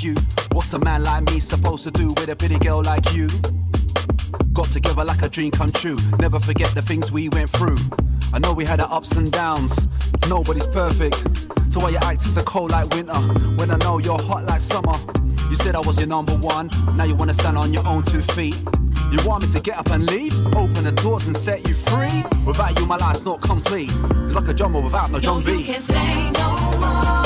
You. What's a man like me supposed to do with a pretty girl like you? Got together like a dream come true. Never forget the things we went through. I know we had our ups and downs. Nobody's perfect. So why you act so cold like winter when I know you're hot like summer? You said I was your number one. Now you wanna stand on your own 2 feet. You want me to get up and leave? Open the doors and set you free. Without you my life's not complete. It's like a drummer without no drum beat. You can say no more.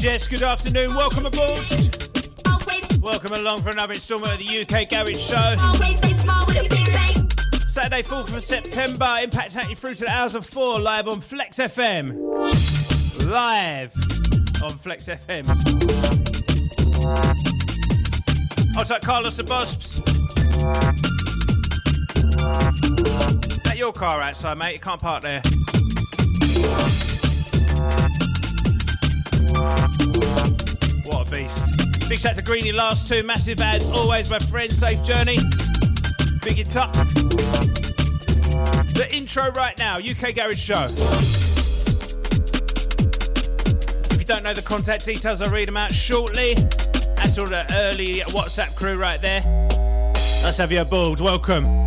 Yes, good afternoon. Welcome aboard. Welcome along for another instalment of the UK Garage Show. Saturday, 4th of September. Impact taking you through to the hours of 4, live on Flex FM. I'll take Carlos the Bosps. Is that your car outside, mate? You can't park there. What a beast. Big shout out to Greeny, last two. Massive ads, always, my friend. Safe journey. Big it up. The intro right now, UK Garage Show. If you don't know the contact details, I'll read them out shortly. That's all the early WhatsApp crew right there. Let's have you aboard. Welcome.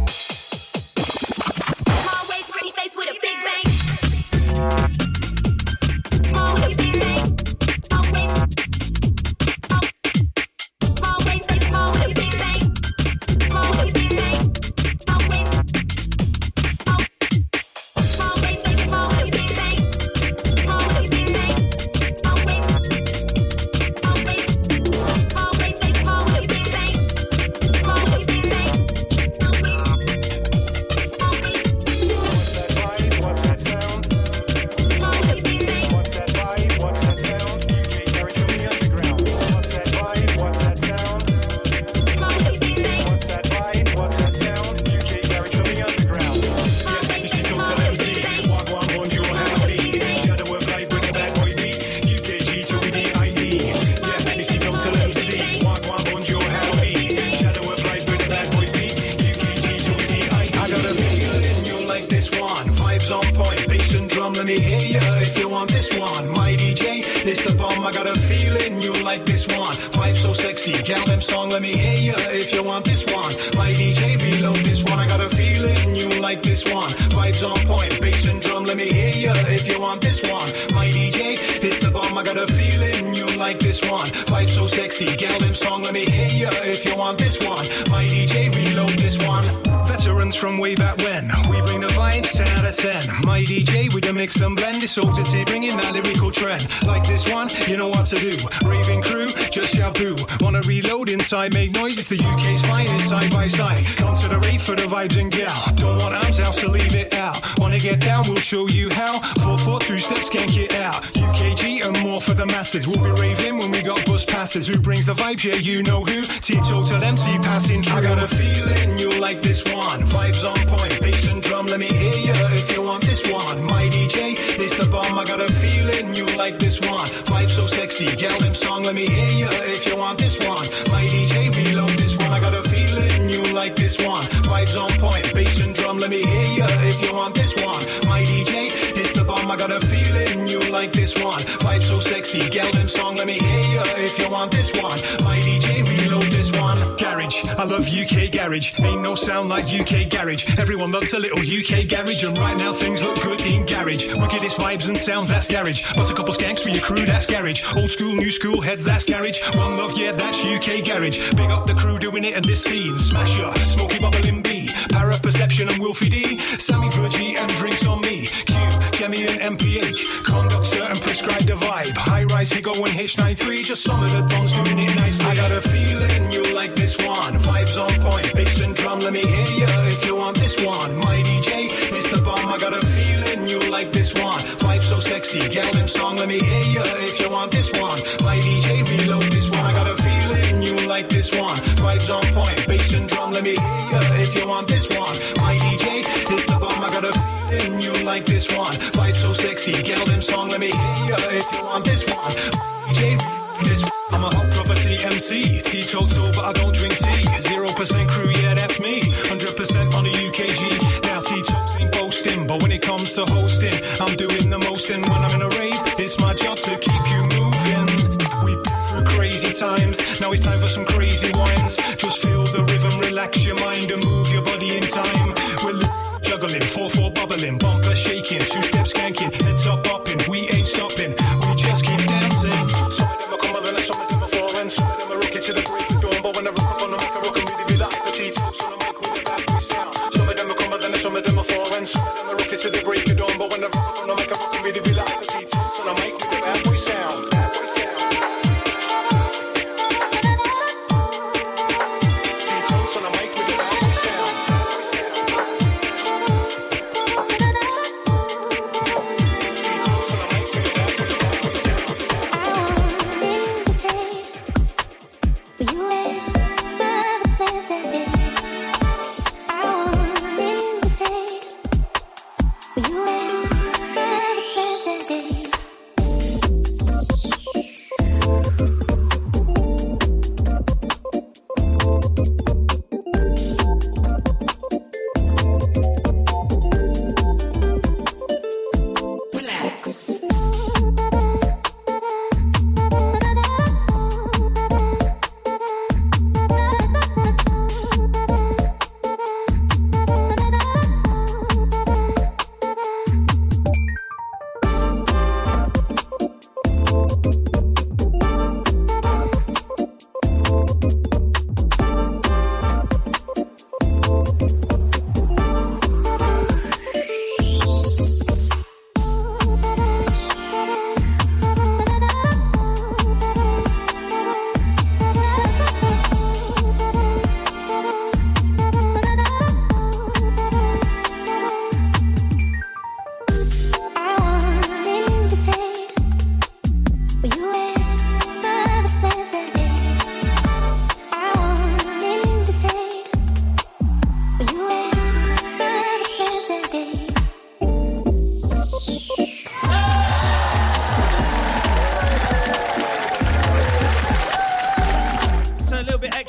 Inside make noise, it's the UK's finest side by side. Considerate for the vibes and gal. Don't want arms out, so leave it out. Wanna get down, we'll show you how. 4-4, two-steps, skank it out. UKG and more for the masses. We'll be raving when we got bus passes. Who brings the vibes? Yeah, you know who. T-total MC passing through. I got a feeling you'll like this one. Vibes on point, bass and drum, let me hear you if you want this one. My DJ, it's the bomb. I got a feeling you'll like this one. Vibes so sexy, yell them song, let me hear you if you want this one. My DJ, reload this one. I got a feeling you like this one. Vibes on point, bass and drum. Let me hear you if you want this one. My DJ, it's the bomb. I got a feeling you like this one. Vibes so sexy, yell them song. Let me hear you if you want this one. My DJ, reload this one. Garage, I love UK garage. Ain't no sound like UK garage. Everyone loves a little UK garage, and right now things look good in garage. Wickedest vibes and sounds, that's garage. Bust a couple skanks for your crew, that's garage. Old school, new school heads, that's garage. One love, yeah, that's UK garage. Big up the crew doing it in this scene. Smasher, Smokey Bubbling B, Para Perception and Wilfie D, Sammy Virgie and Drinks on Me, Q, Jemmy and MPH, Conductor and Prescribed the Vibe, High Rise, Higo and H93, just some of the dongs doing it nicely. I got a feeling you like this one. Vibes on point, bass and drum, let me hear you if you want this one. My DJ, it's the bomb, I got a feeling you like this one. Vibe so sexy, yell them song, let me hear you if you want this one. My DJ, reload this one, I got a feeling you like this one. Vibes on point, bass and drum, let me hear you if you want this one. My DJ, it's the bomb, I got a feeling you like this one. Vibe so sexy, yell them song, let me hear you if you want this one. DJ, this one. I'm a hot property MC, teetotal but I don't drink tea, 0% crew, yeah that's me, 100% on the UKG, now teetotal ain't boasting, but when it comes to hosting, I'm doing the most, and when I'm in a rave, it's my job to keep you moving, we through crazy times, now it's time for some crazy wines, just feel the rhythm, relax your mind and move your body in time, we're juggling, 4-4 bubbling, bumper shaking, two-step skanking, heads up bopping, we ain't stopping, we just keep dancing. Some of them are coming and some of them are foreign, some of them are rookie to the break of dawn, but when I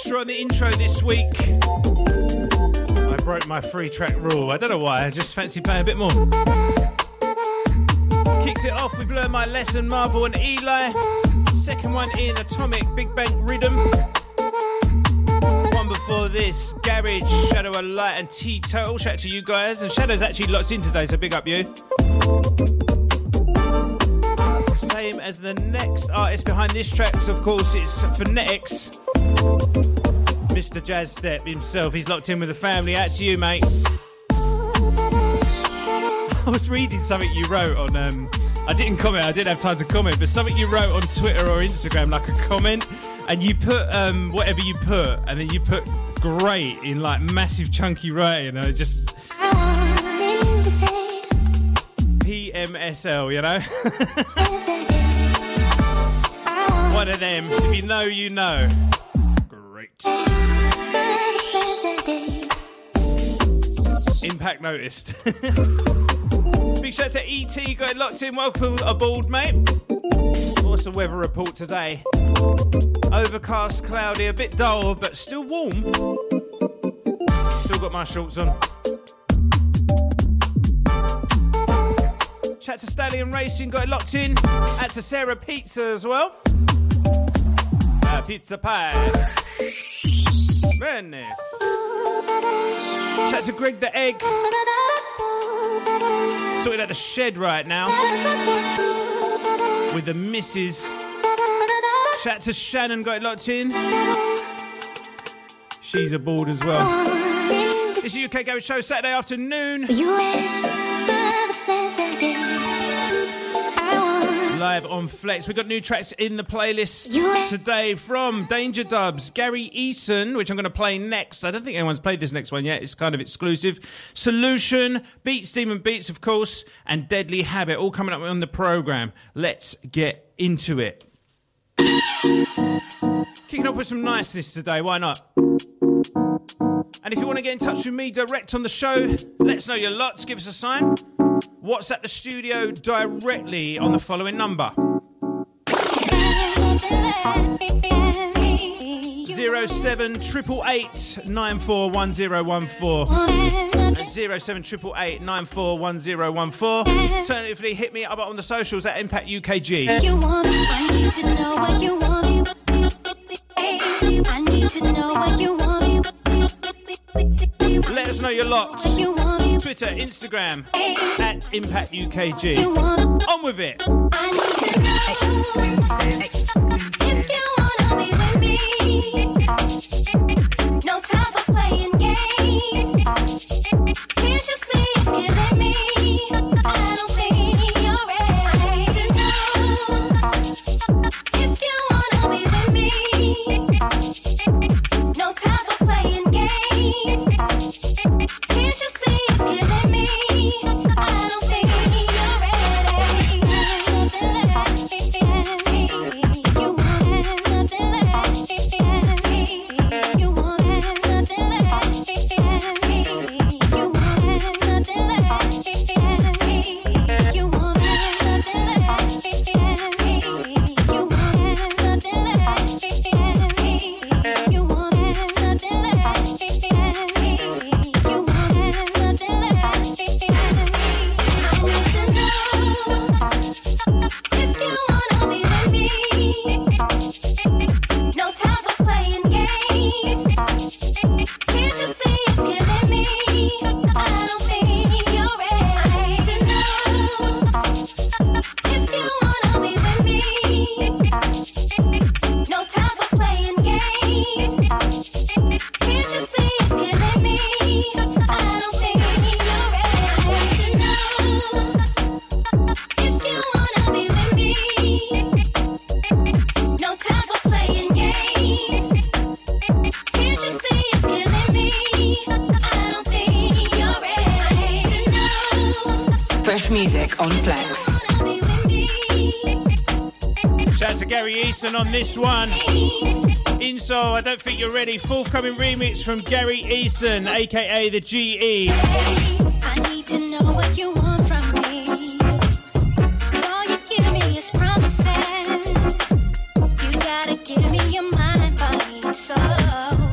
extra on the intro this week. I broke my free track rule. I don't know why, I just fancy playing a bit more. Kicked it off with Learn My Lesson, Marvel and Eli. Second one in, Atomic, Big Bang Rhythm. One before this, Garage, Shadow and Light and T-Total. Shout out to you guys. And Shadow's actually locked in today, so big up you. Same as the next artist behind this track, of course, it's Phonetics. Mr. Jazz Step himself, he's locked in with the family. Out to you, mate. I was reading something you wrote on, I didn't comment, I didn't have time to comment, but something you wrote on Twitter or Instagram, like a comment, and you put whatever you put, and then you put great in like massive chunky writing, and it just... PMSL, you know? One of them. If you know, you know. Great. Impact noticed. Big shout out to ET, got it locked in. Welcome aboard, mate. What's the weather report today? Overcast, cloudy, a bit dull, but still warm. Still got my shorts on. Shout out to Stallion Racing, got it locked in. Out to Sarah Pizza as well. Pizza pie. Brandy. Shout out to Greg the Egg. Sorted out the shed right now. With the missus. Shout out to Shannon, got it locked in. She's aboard as well. It's the UK Garage Show, Saturday afternoon. Live on Flex. We've got new tracks in the playlist today from Danger Dubs, Gary Esson, which I'm going to play next. I don't think anyone's played this next one yet. It's kind of exclusive. Solution, Beatz Demon Beatz, of course, and Deadly Habitz, all coming up on the programme. Let's get into it. Kicking off with some niceness today, why not? And if you want to get in touch with me direct on the show, let us know your lots, give us a sign. WhatsApp the studio directly on the following number. 07888 941014. 07888 941014. Alternatively, hit me up on the socials at Impact UKG. Let us know your lot. Twitter, Instagram, at Impact UKG. On with it. I need to know if you wanna be with me. No time for playing games. Can't you see it's killing me? I don't think you're ready. I need to know if you wanna be with me. No time for playing games. Can't you see? On this one, Insole, I don't think you're ready. Forthcoming remix from Gary Esson, aka the GE. I need to know what you want from me. 'Cause all you give me is promises. You gotta give me your mind, body, soul.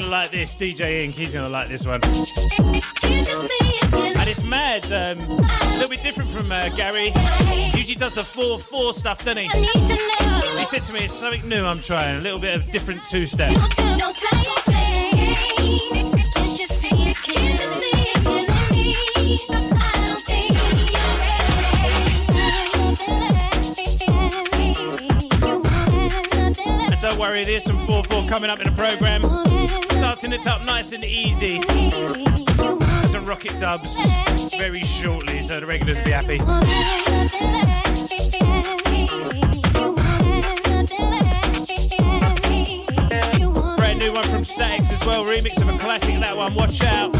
going to like this. DJ Ink, he's going to like this one. And it's mad. A little bit different from Gary. He usually does the 4-4 stuff, doesn't he? He said to me, it's something new I'm trying. A little bit of different two-step. Don't worry, there's some 4-4 coming up in the programme. Starting it up nice and easy. Some Rocket Dubs very shortly, so the regulars will be happy. Brand new one from Statics as well, remix of a classic, that one, watch out.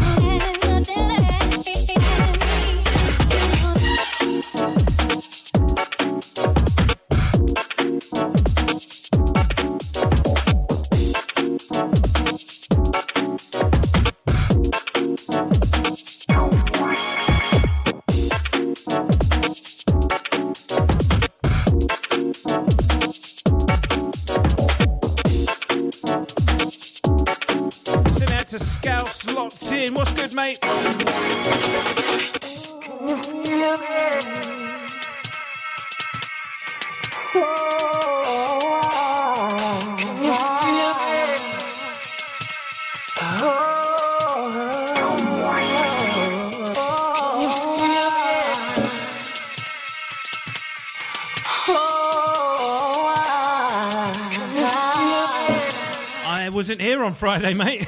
What's good, mate? I wasn't here on Friday, mate.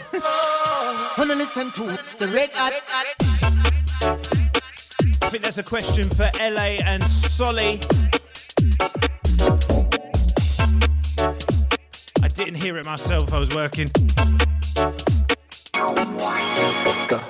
And listen to the red ad. I think that's a question for LA and Solly. I didn't hear it myself, I was working. Let's go.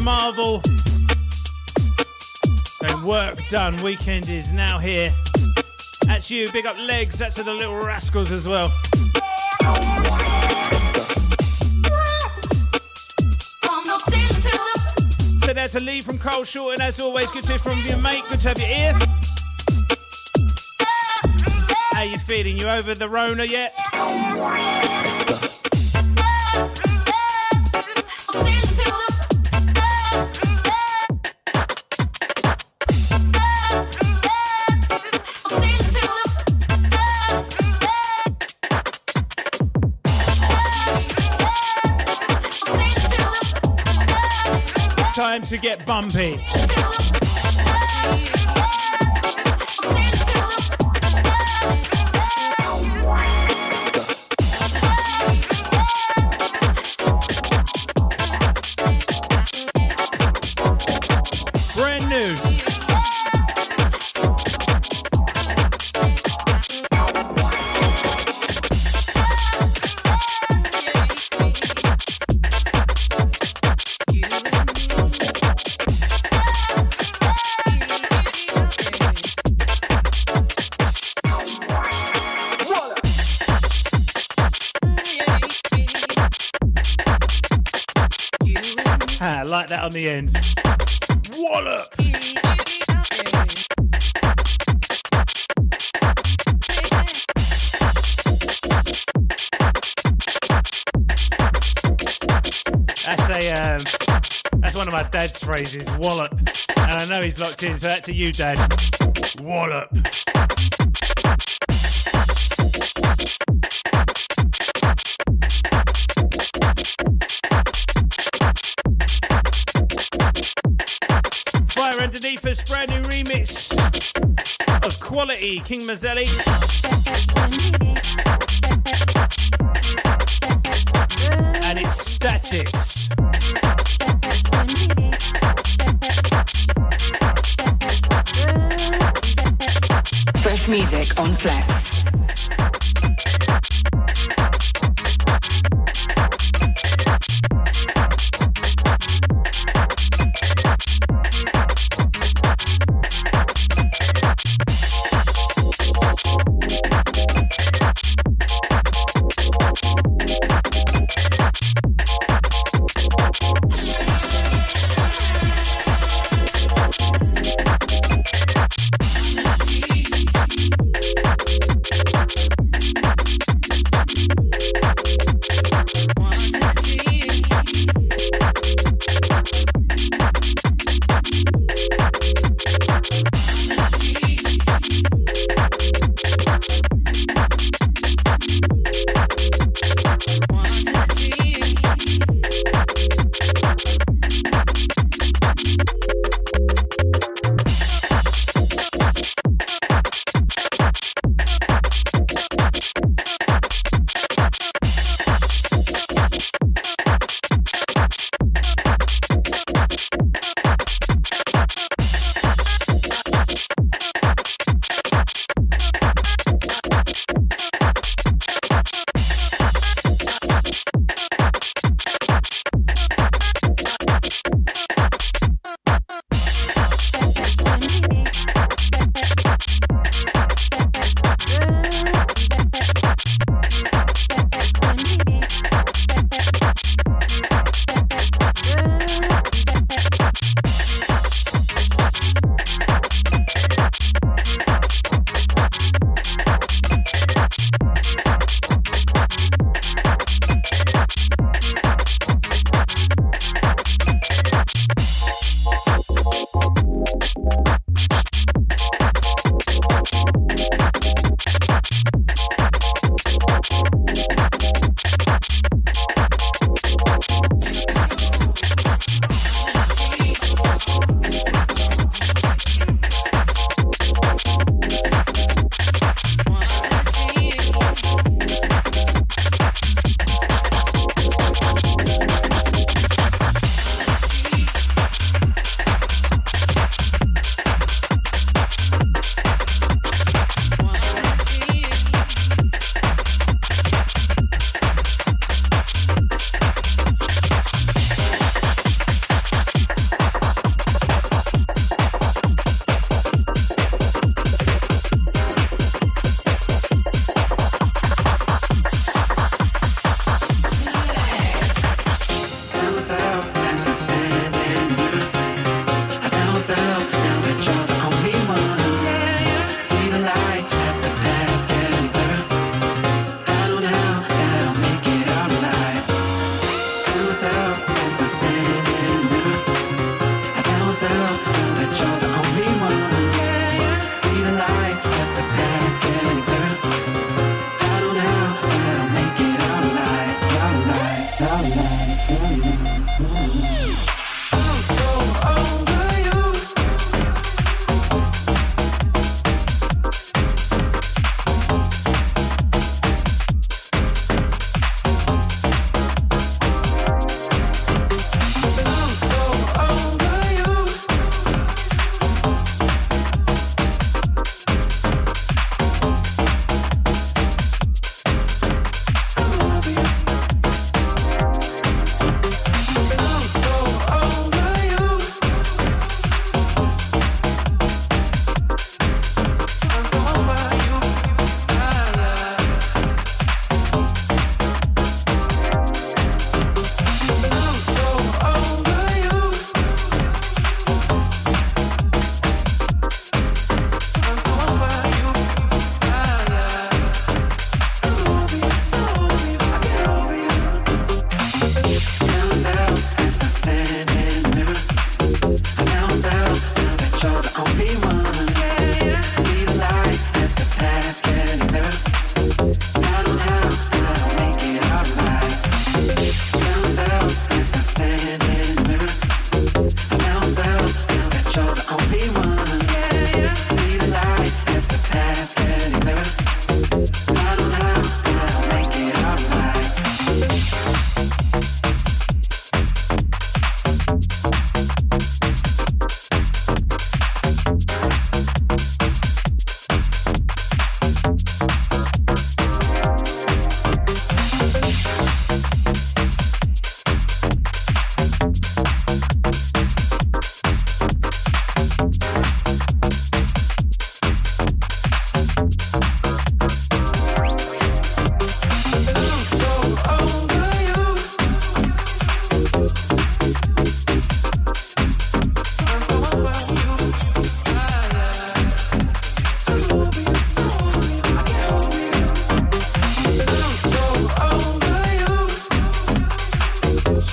Marvel and work done. Weekend is now here. That's you. Big up Legs. That's to the Little Rascals as well. So that's a lead from Cole Short, and as always, good to hear from you, mate. Good to have you here. How you feeling? You over the Rona yet? Time to get bumpy. Brand new. Like that on the end. Wallop! That's one of my dad's phrases, wallop. And I know he's locked in, so that's to you, Dad. Wallop. Underneath us, brand new remix of Quality, King Mazzelli. Statics. Fresh music on Flex.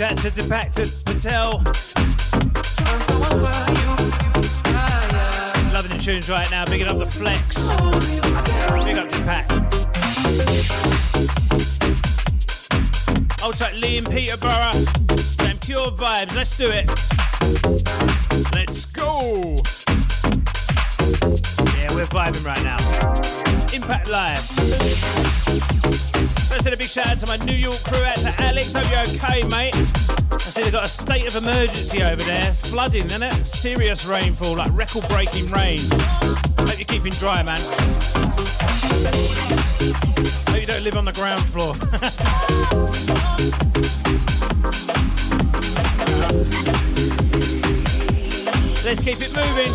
out to Dipacta Patel. Loving the tunes right now. Big it up the Flex. Big up Dipac. Old tight Lee in Peterborough. Some pure vibes. Let's do it. Let's go. Yeah, we're vibing right now. Impact Live. Let's send a big shout out to my New York crew, out to Alex. Hope you're okay, mate. I see they've got a state of emergency over there. Flooding, isn't it? Serious rainfall, like record-breaking rain. Hope you're keeping dry, man. Hope you don't live on the ground floor. Let's keep it moving.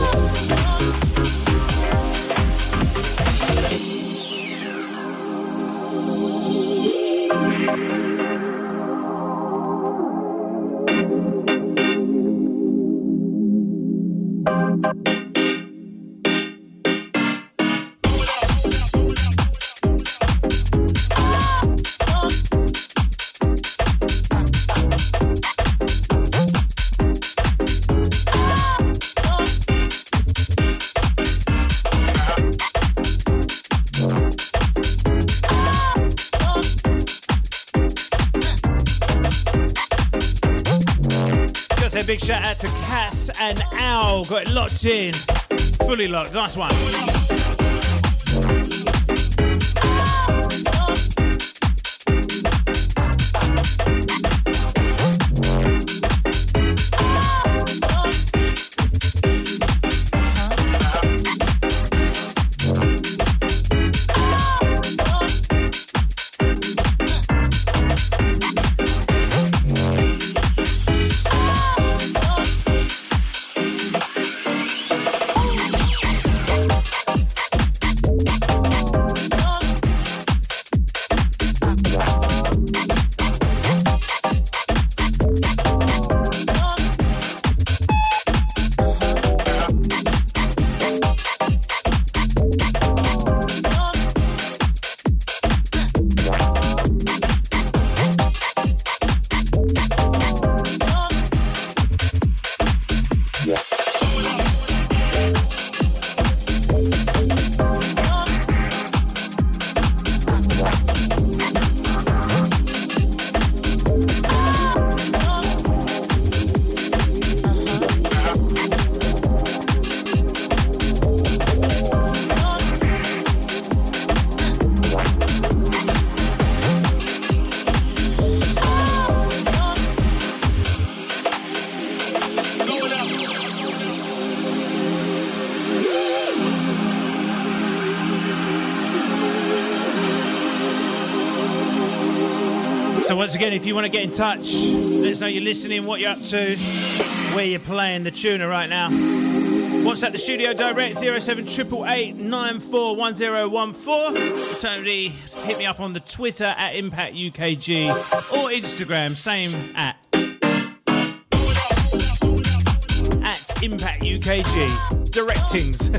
Big shout out to Cass and Al. Got it locked in. Fully locked. Nice one. Once again, if you want to get in touch, let us know you're listening, what you're up to, where you're playing the tuner right now. WhatsApp the studio direct 07888941014. Alternatively, hit me up on the Twitter at Impact UKG or Instagram, same at Impact UKG. Directings.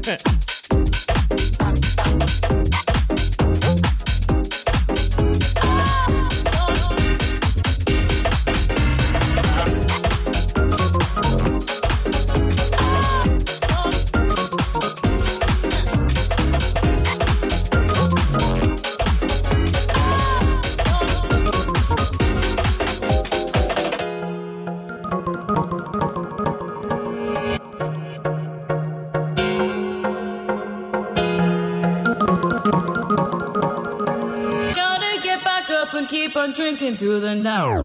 Drinking through the night.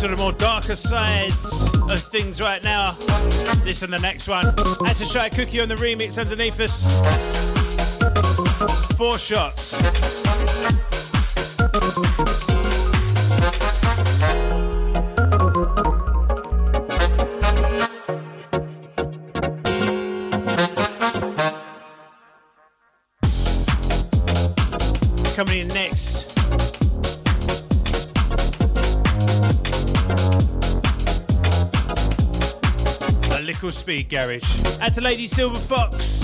to the more darker sides of things right now. This and the next one. Had to Shy Cookie on the remix underneath us. 4 shots. Coming in next. A little speed garage. That's a Lady Silver Fox.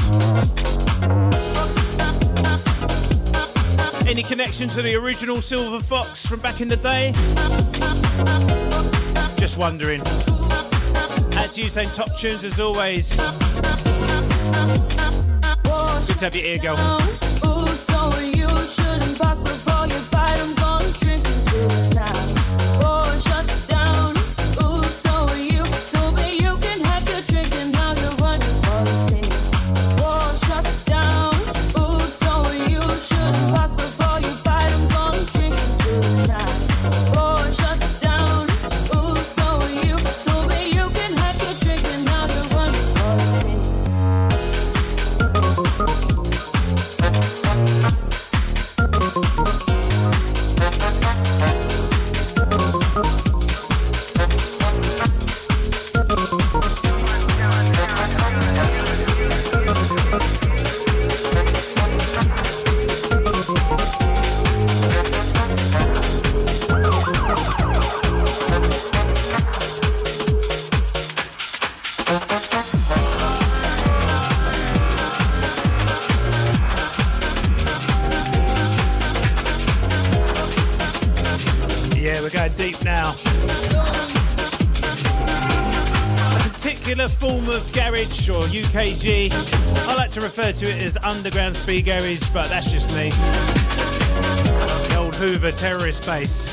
Any connection to the original Silver Fox from back in the day? Just wondering. That's you saying top tunes as always. Good to have your ear going. Or UKG. I like to refer to it as underground speed garage, but that's just me. The old Hoover terrorist base.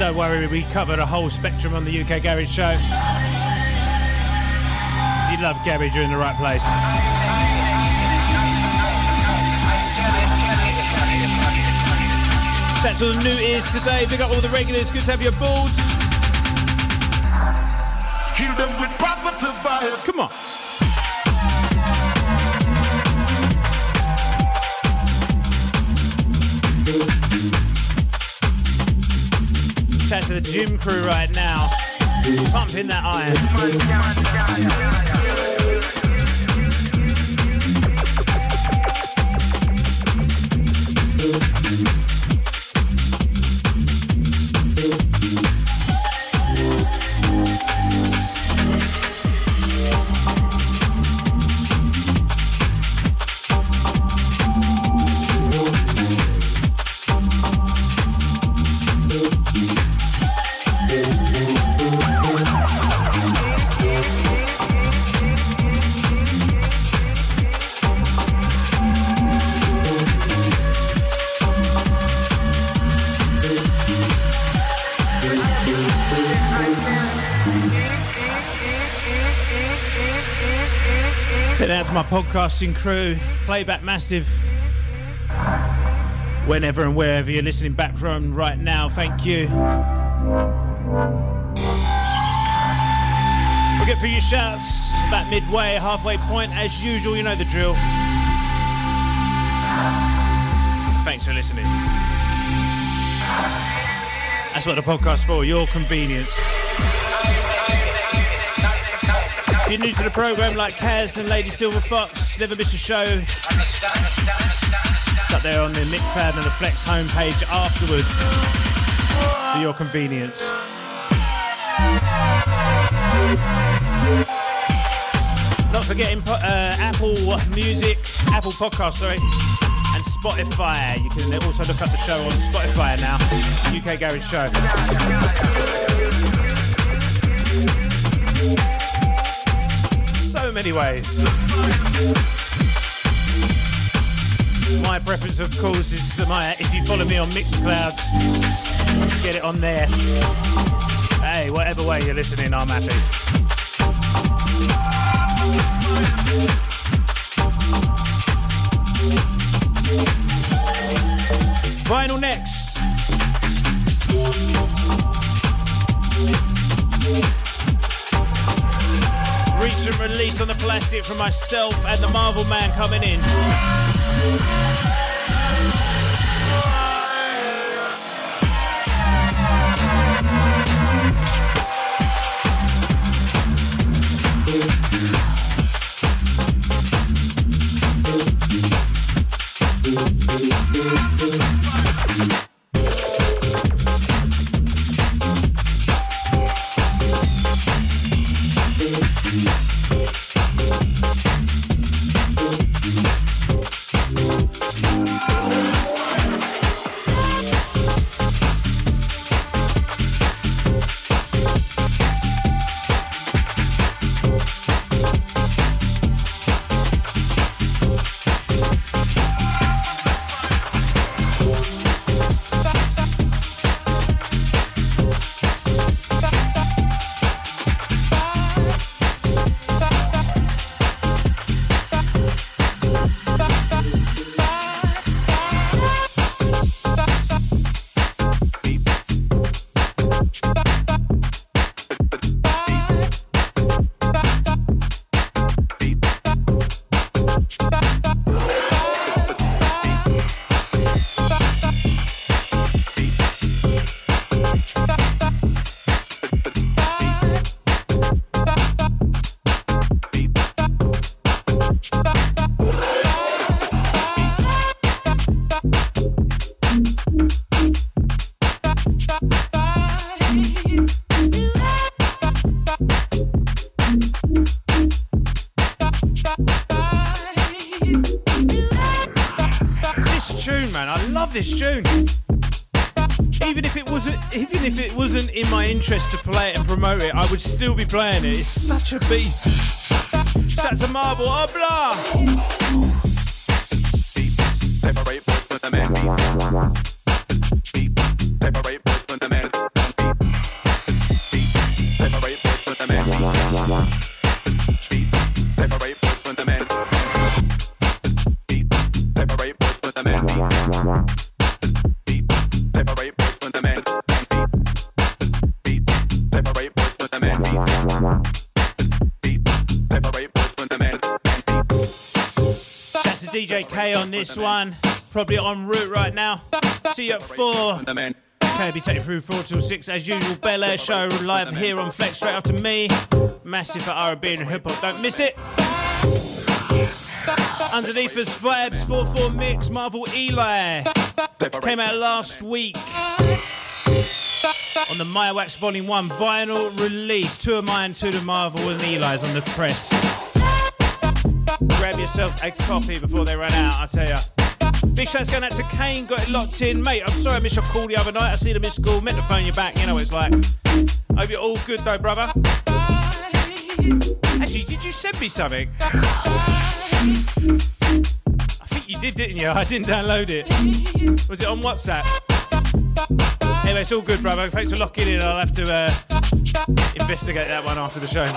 Don't worry, we cover the whole spectrum on the UK Garage Show. If you love garage, you're in the right place. That's all the new ears today. Big up all the regulars. Good to have your boards. Heal them with positive vibes. Come on. Shout out to the gym crew right now. Pumping that iron. My podcasting crew, Playback Massive, whenever and wherever you're listening back from right now, thank you. We'll get for your shouts about midway, halfway point, as usual, you know the drill. Thanks for listening. That's what the podcast's for, your convenience. If you're new to the program, like Kaz and Lady Silver Fox, never miss a show. It's up there on the Mixpad and the Flex homepage afterwards for your convenience. Not forgetting Apple Music, Apple Podcasts, sorry, and Spotify. You can also look up the show on Spotify now, UK Garage Show. So many ways. My preference, of course, is Samaya. If you follow me on Mixcloud, get it on there. Hey, whatever way you're listening, I'm happy. Vinyl next. Recent release on the plastic from myself and the Marvel Man coming in. This tune, even if it wasn't in my interest to play it and promote it, I would still be playing it. It's such a beast. That's a Marvel. Oh, blah. K on this one, probably en route right now. See you at 4. Okay, be taking through 4 till 6 as usual. Bel Air show live here on Flex straight after me. Massive for R&B and hip hop, don't miss it. Underneath us, Vibes 4-4 mix. Marvel Eli came out last week on the Myowax Volume 1 vinyl release. 2 of mine, 2 to Marvel, and Eli's on the press. Grab yourself a copy before they run out, I tell you. Big shouts going out to Kane, got it locked in. Mate, I'm sorry I missed your call the other night. I see the missed call, meant to phone you back, you know what it's like. Hope you're all good though, brother. Actually, did you send me something? I think you did, didn't you? I didn't download it. Was it on WhatsApp? Anyway, it's all good, brother. Thanks for locking in. I'll have to investigate that one after the show.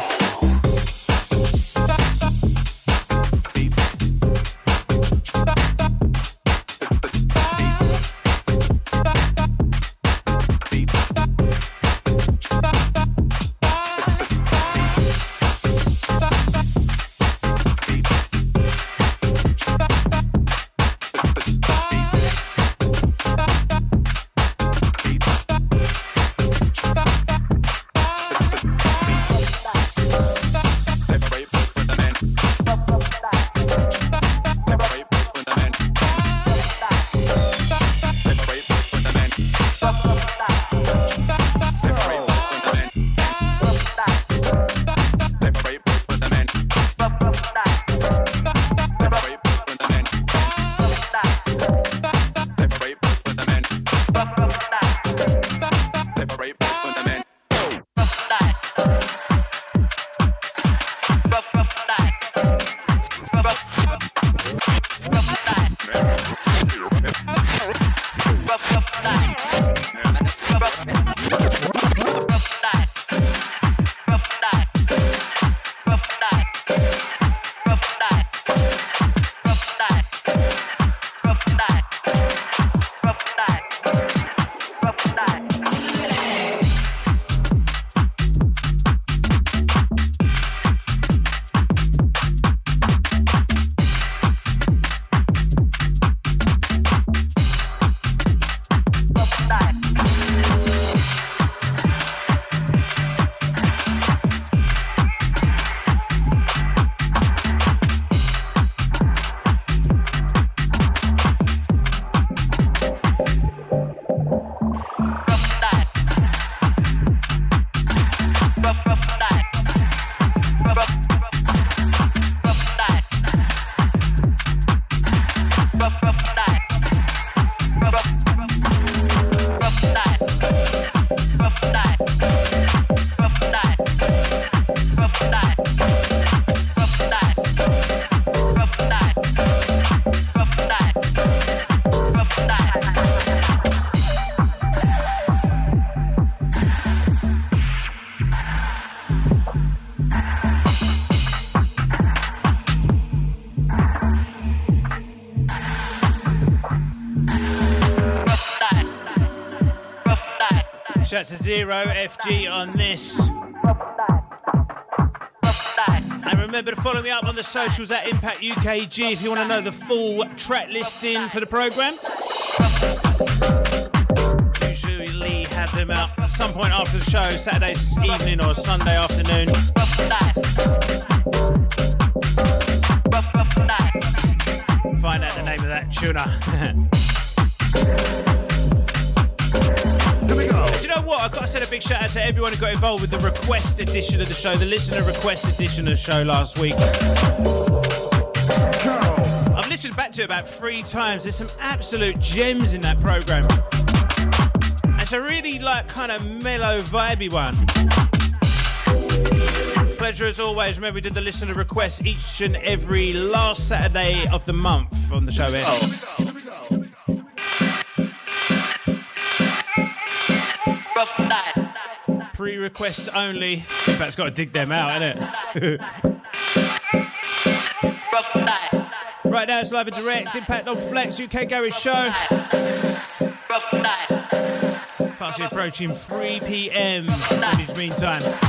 Shout to Zero FG on this. And remember to follow me up on the socials at Impact UKG if you want to know the full track listing for the programme. Usually have them up at some point after the show, Saturday evening or Sunday afternoon. Find out the name of that tuner. Do you know what? I've got to send a big shout out to everyone who got involved with the request edition of the show, the listener request edition of the show last week. I've listened back to it about 3 times. There's some absolute gems in that program. It's a really like kind of mellow, vibey one. Pleasure as always. Remember, we did the listener request each and every last Saturday of the month on the show. Pre-requests only. That's got to dig them out, isn't it? Right now it's live and direct. Impact on Flex UK Garage Show. Fast approaching 3 p.m. Greenwich Mean Time.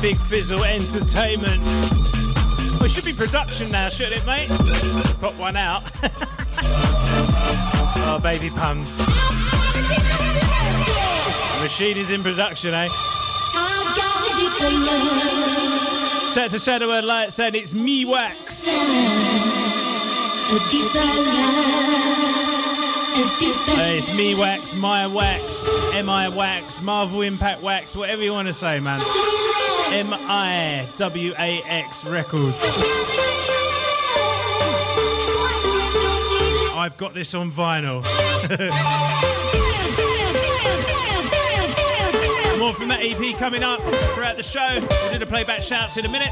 Big Fizzle Entertainment. Well, it should be production now, shouldn't it, mate? Pop one out. Oh, baby puns. The machine is in production, eh? Set to Shadow and Light saying it's Myowax. Hey, it's Myowax, Myowax, M-I-Wax, Marvel Impact Wax, whatever you want to say, man. M-I-W-A-X Records. I've got this on vinyl. More from that EP coming up throughout the show. We'll do the playback shouts in a minute.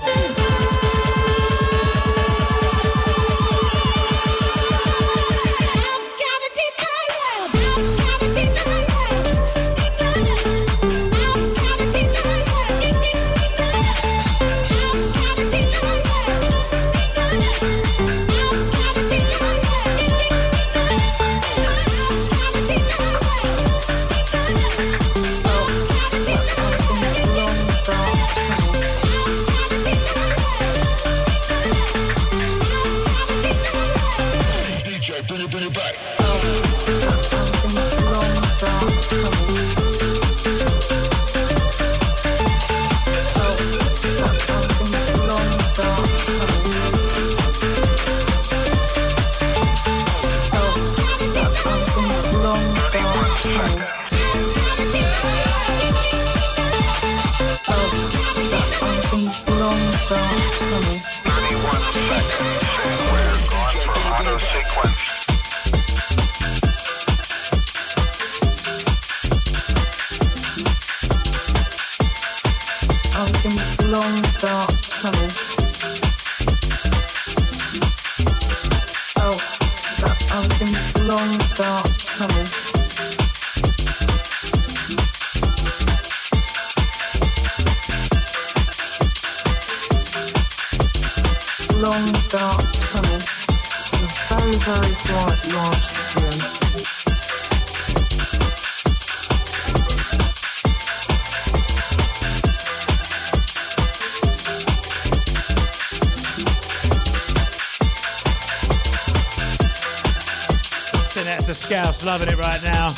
Loving it right now.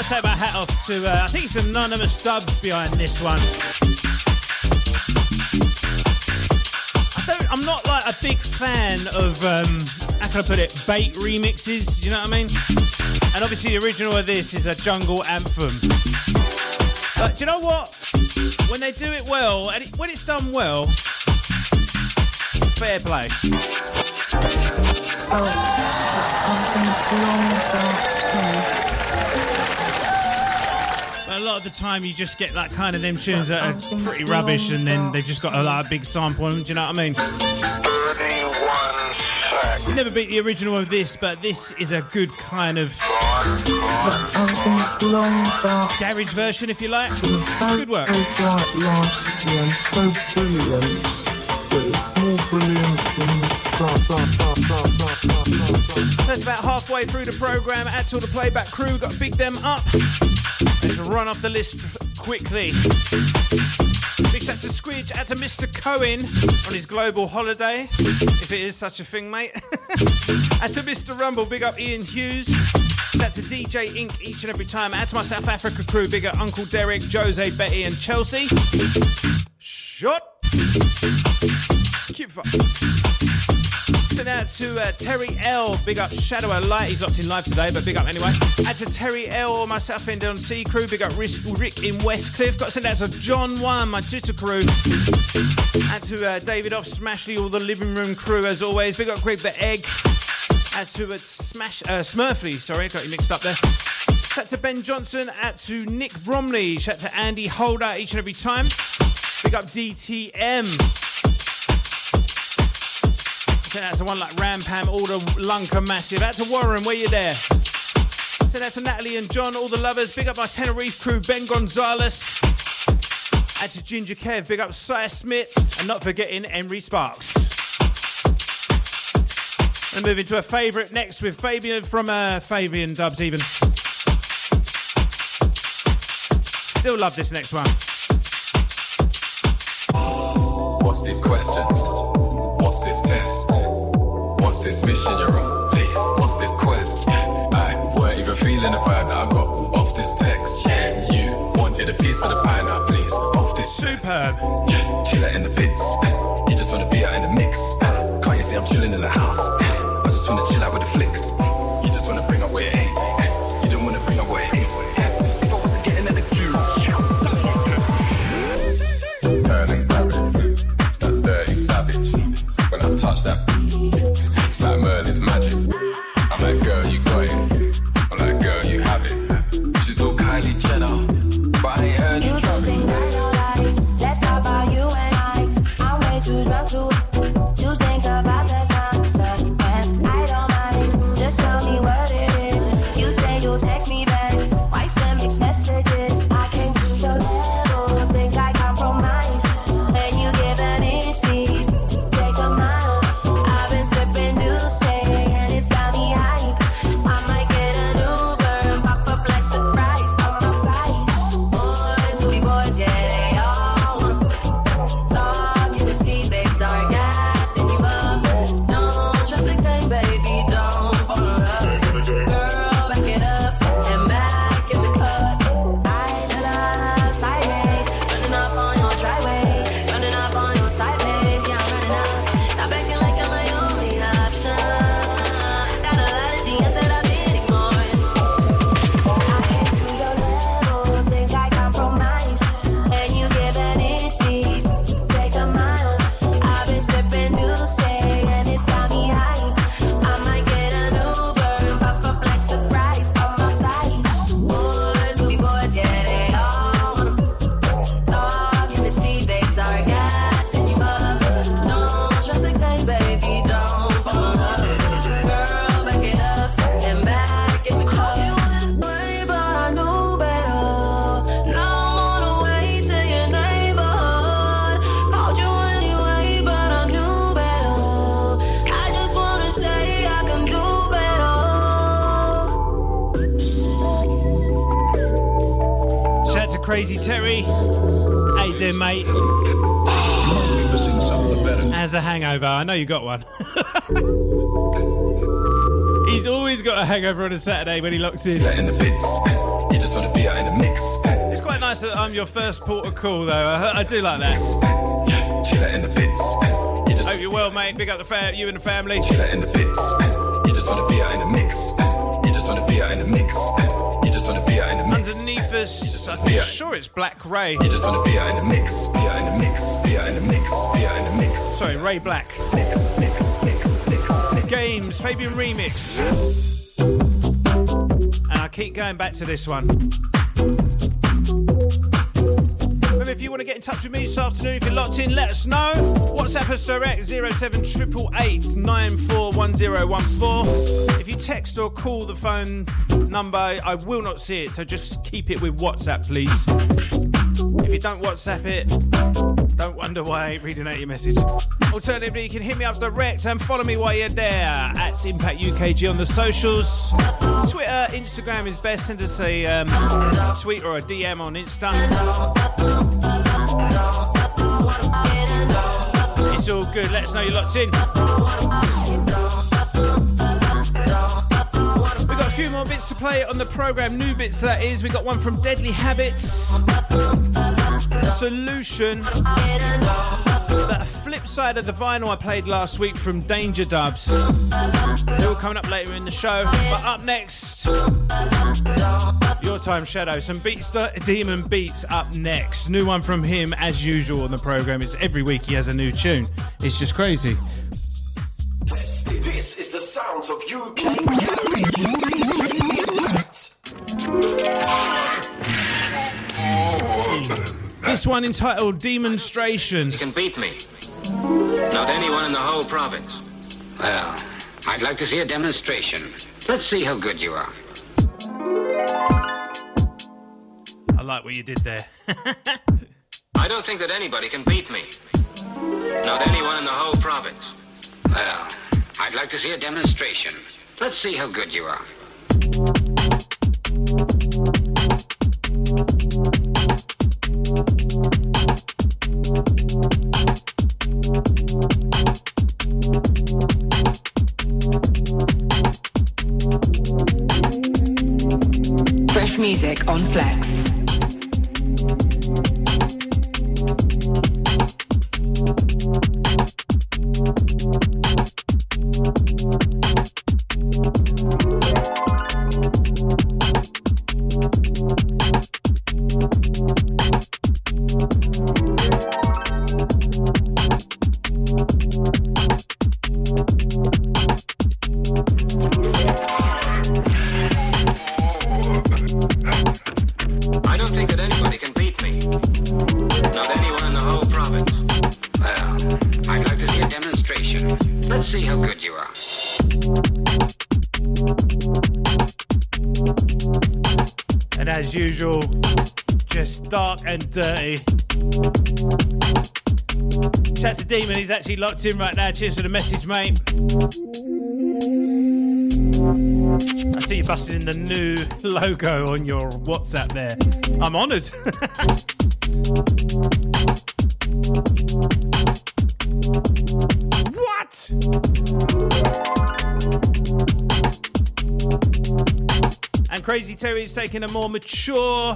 got to take my hat off to, I think it's Anonymous Dubs behind this one. I'm not like a big fan of, how can I put it, bait remixes, you know what I mean? And obviously the original of this is a jungle anthem. But do you know what? When they do it well, and when it's done well, fair play. But a lot of the time you just get that kind of them tunes that are pretty rubbish and then they've just got a lot of big sample on them, do you know what I mean? 31 seconds. Never beat the original of this, but this is a good kind of garage version, if you like. Good work. That's about halfway through the programme. That's all the playback crew. Got to big them up. Let's run off the list quickly. Big shout to Squidge. Out to Mr. Cohen on his global holiday, if it is such a thing, mate. Out to Mr. Rumble. Big up Ian Hughes. That's a DJ Inc. each and every time. Out to my South Africa crew. Big up Uncle Derek, Jose, Betty and Chelsea. Shot. Keep fucking. So now to Terry L. Big up Shadow of Light. He's locked in live today, but big up anyway. And to Terry L, my South End on Sea crew. Big up Rick in Westcliff. Got to send out to John One, my Twitter crew. And to David Off Smashley, all the living room crew as always. Big up Greg the Egg. And to Smurfley, sorry, got you mixed up there. Shout to Ben Johnson. Out to Nick Bromley. Shout to Andy Holder each and every time. Big up DTM. Send out to one like Ram Pam, all the Lunker Massive. Out to Warren, where you there? Send out to Natalie and John, all the lovers. Big up my Tenerife crew, Ben Gonzalez. Out to Ginger Kev, big up Sire Smith. And not forgetting Henry Sparks. And moving to a favourite next with Fabian from Fabian Dubs even. Still love this next one. What's these questions? What's this test? What's this mission you're on? What's this quest? I weren't even feeling the vibe that I got off this text. You wanted a piece of the pie now, please. Off this superb. Chiller in the pits. You just want to be out in the mix. Can't you see I'm chilling in the house? I just want to chill out with the flicks. You just want to bring up where it ain't. You don't want to bring up where it ain't. If I wasn't getting at the queue. Turning rabbit. That dirty savage. When I touch that. It's like Merlin's magic. I'm like, girl, you got it. I'm like, girl, you have it. She's all Kylie Jenner, but I ain't heard you drop it. Let's talk about you and I. I'm way too drunk to think about the consequence. I don't mind, just tell me what it is. You say you'll text me back. Why send mixed messages? I came to your level, think I compromised. And you give an instinct. Crazy Terry, how you doing, mate? How's the hangover? I know you got one. He's always got a hangover on a Saturday when he locks in. just want to be out in the mix. It's quite nice that I'm your first port of call, though. I do like that. Yeah, chill out in the bits. You just hope you're well, mate. Big up the you and the family. Chill out in the bits. You just want to be out in the mix. You just want to be out in the mix. You just want to be out in the mix. Underneath us, I'm sure it's Black Ray. You just want to be out in the mix. Be out in the mix. Be out in the mix. Be out in the mix. Sorry, Ray Black. Games, Fabian Remix. And I keep going back to this one. Remember, if you want to get in touch with me this afternoon, if you're locked in, let us know. WhatsApp us direct 07888941014. If you text or call the phone number, I will not see it, so just keep it with WhatsApp, please. If you don't WhatsApp it, don't wonder why I ain't reading out your message. Alternatively, you can hit me up direct and follow me while you're there at Impact UKG on the socials. Twitter, Instagram is best. Send us a tweet or a DM on Insta. It's all good. Let us know you're locked in. We've got a few more bits to play on the programme. New bits, that is. We've got one from Deadly Habitz. Solution, that flip side of the vinyl I played last week from Danger Dubs. They're all coming up later in the show, but up next, your time, Shadow. Some Beatz Demon Beatz up next. New one from him, as usual on the program. It's every week he has a new tune. It's just crazy. This is the sounds of UK. This one entitled Demonstration. You can beat me. Not anyone in the whole province. Well, I'd like to see a demonstration. Let's see how good you are. I like what you did there. I don't think that anybody can beat me. Not anyone in the whole province. Well, I'd like to see a demonstration. Let's see how good you are. Fresh music on Flex. And dirty. Shout to Demon, he's actually locked in right now. Cheers for the message, mate. I see you busted in the new logo on your WhatsApp there. I'm honoured. What? And Crazy Terry's taking a more mature,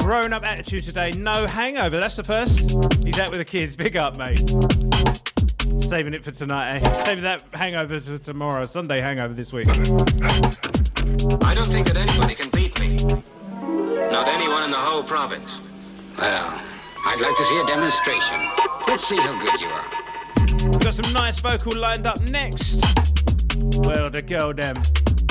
grown-up attitude today. No hangover, that's the first. He's out with the kids. Big up, mate. Saving it for tonight, eh? Saving that hangover for tomorrow. Sunday hangover this week. I don't think that anybody can beat me. Not anyone in the whole province. Well, I'd like to see a demonstration. Let's see how good you are. We've got some nice vocal lined up next. Well, the girl them.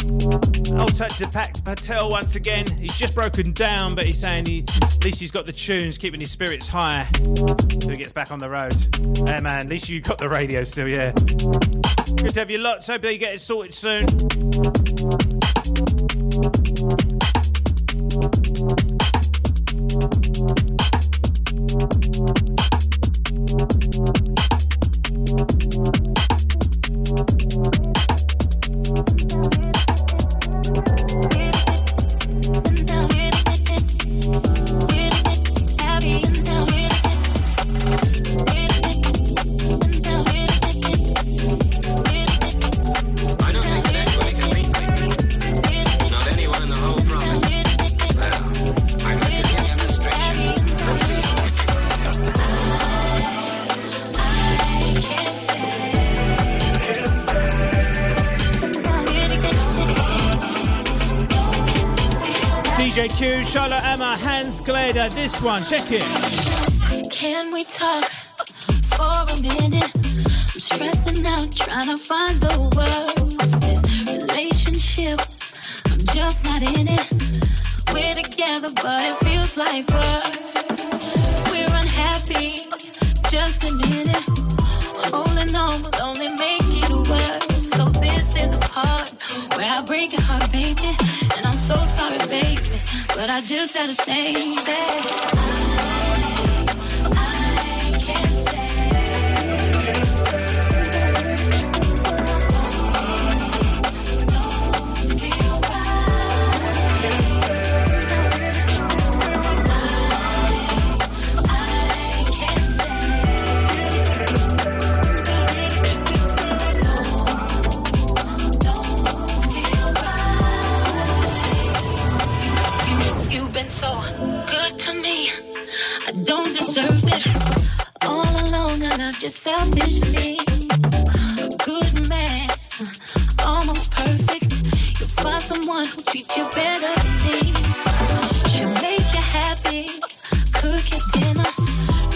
Old Tapak Patel once again. He's just broken down, but he's saying at least he's got the tunes, keeping his spirits high so he gets back on the road. Hey man, at least you got the radio still, yeah. Good to have you lots. Hope you get it sorted soon. I don't think that anybody can beat me. Thank you, Charlotte, Emma, Hans Glader. This one, check it. Can we talk for a minute? I'm stressing out, trying to find the words. This relationship, I'm just not in it. We're together, but it feels like we're unhappy. Just a minute, holding on will only make it worse. So this is the part where I break your heart, baby. And I'm so sorry, baby, but I just had to say that I can't say. Don't feel right. So good to me, I don't deserve it. All along, I loved you selfishly. A good man, almost perfect. You'll find someone who'll treat you better than me. She'll make you happy, cook your dinner,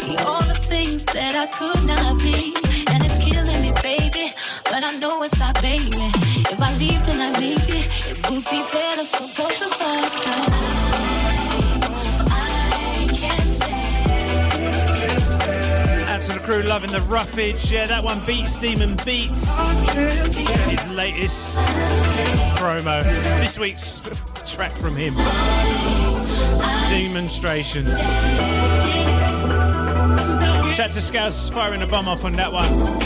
be all the things that I could not be. And it's killing me, baby, but I know it's not, baby. If I leave, then I leave it. It would be better for both of us. To the crew loving the roughage. Yeah, that one, Beatz Demon Beatz, his latest promo. This week's track from him, Demonstration. Shout to Scouse firing a bomb off on that one.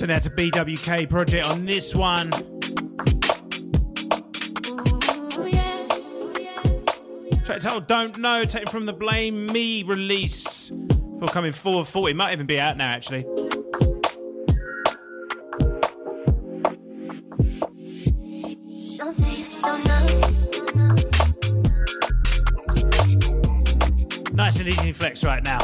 That's a BWK project on this one. Track title, Don't Know, taken from the Blame Me release. Well, coming forward, thought it might even be out now, actually. Nice and easy flex right now.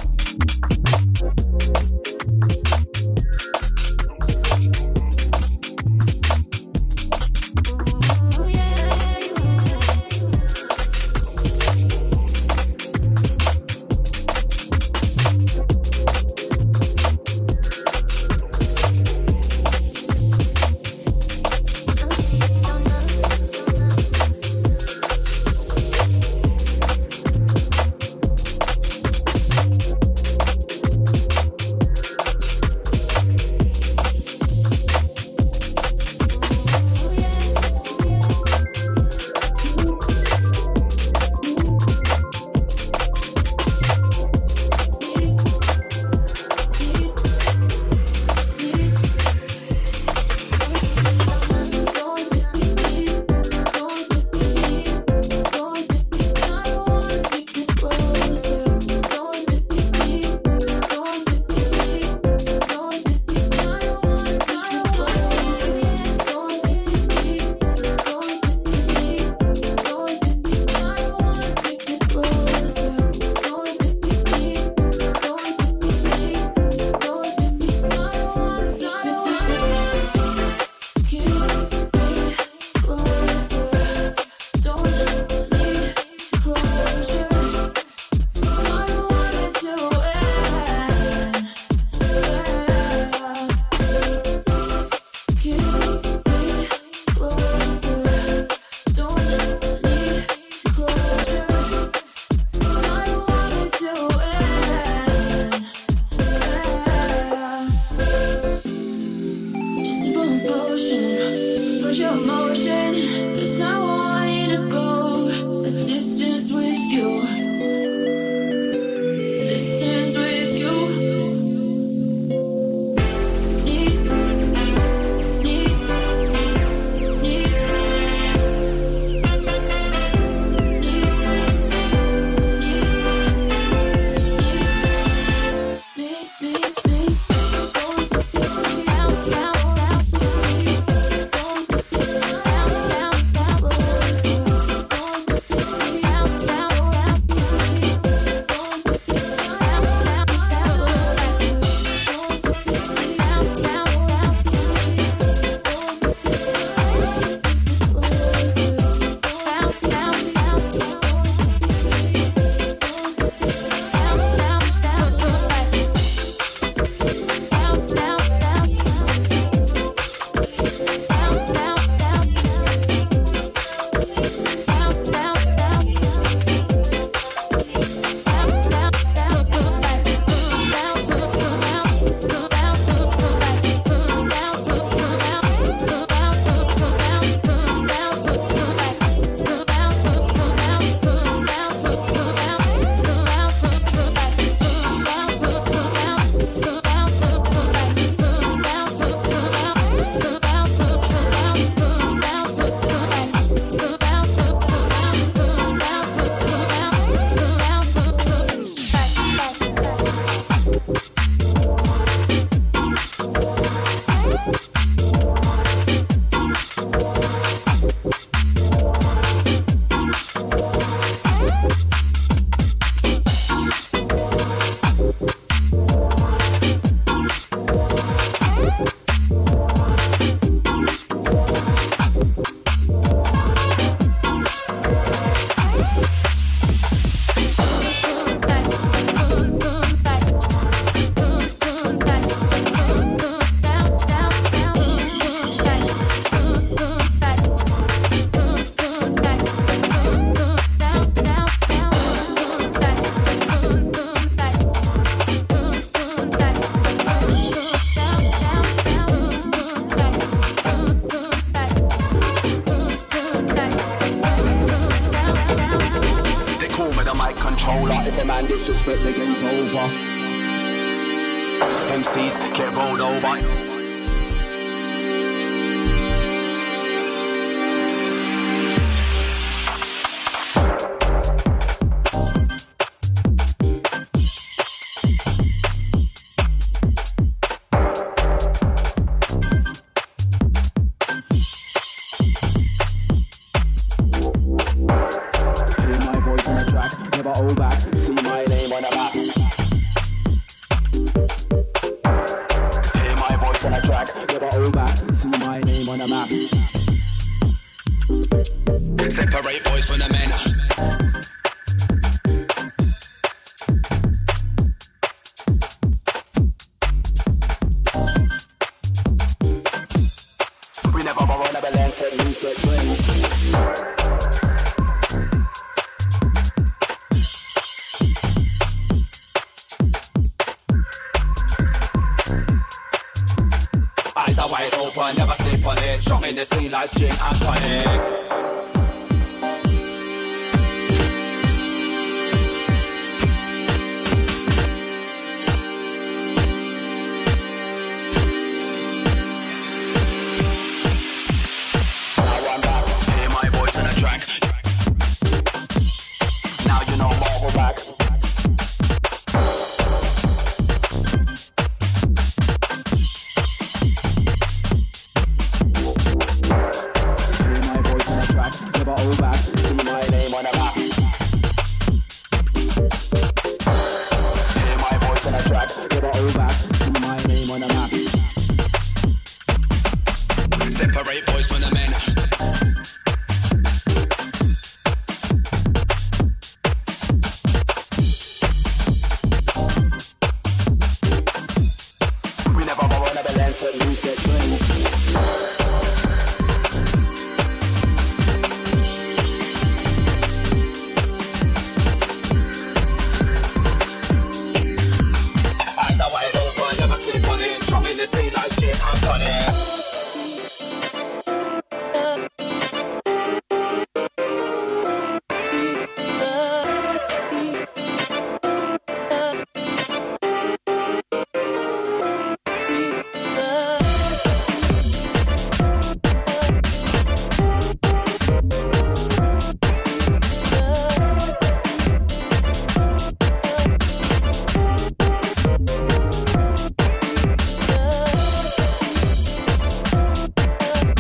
MCs get rolled over.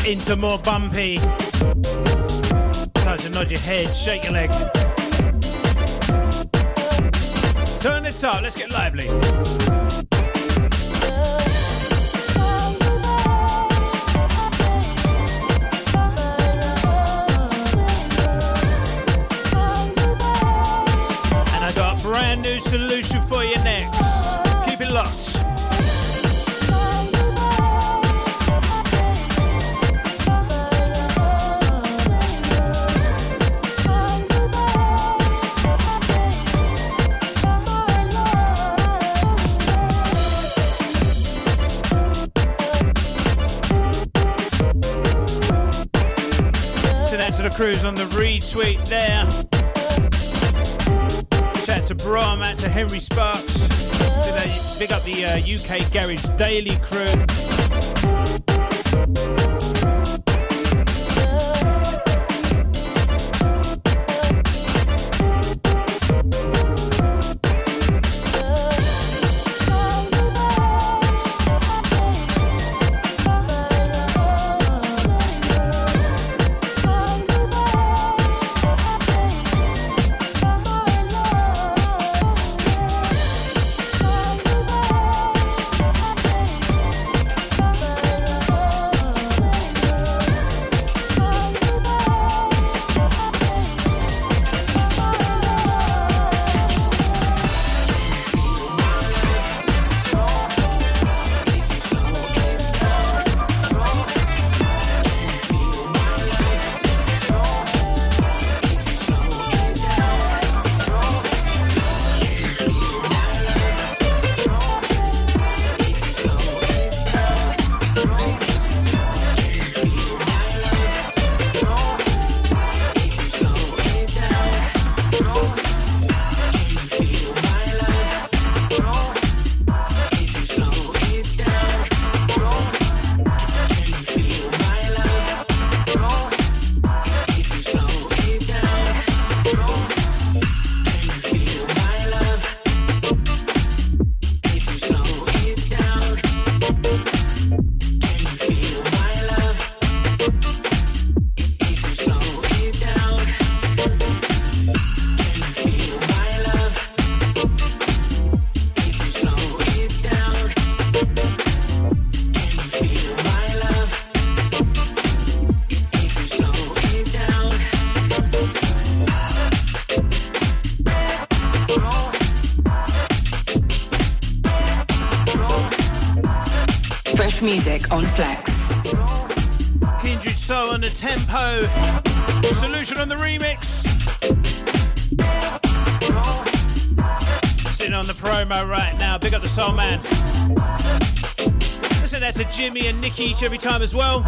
Into more bumpy. Time to nod your head, shake your legs. Turn it up, let's get lively. And I got a brand new solution for you next. Keep it locked. Crews on the retweet there. Shout out to Brom, out to Henry Sparks. Big up the UK Garage Daily crew. music on Flex. Kindred Soul on the tempo. Solution on the remix. Sitting on the promo right now. Big up the Soul Man. Listen, that's a Jimmy and Nikki each every time as well.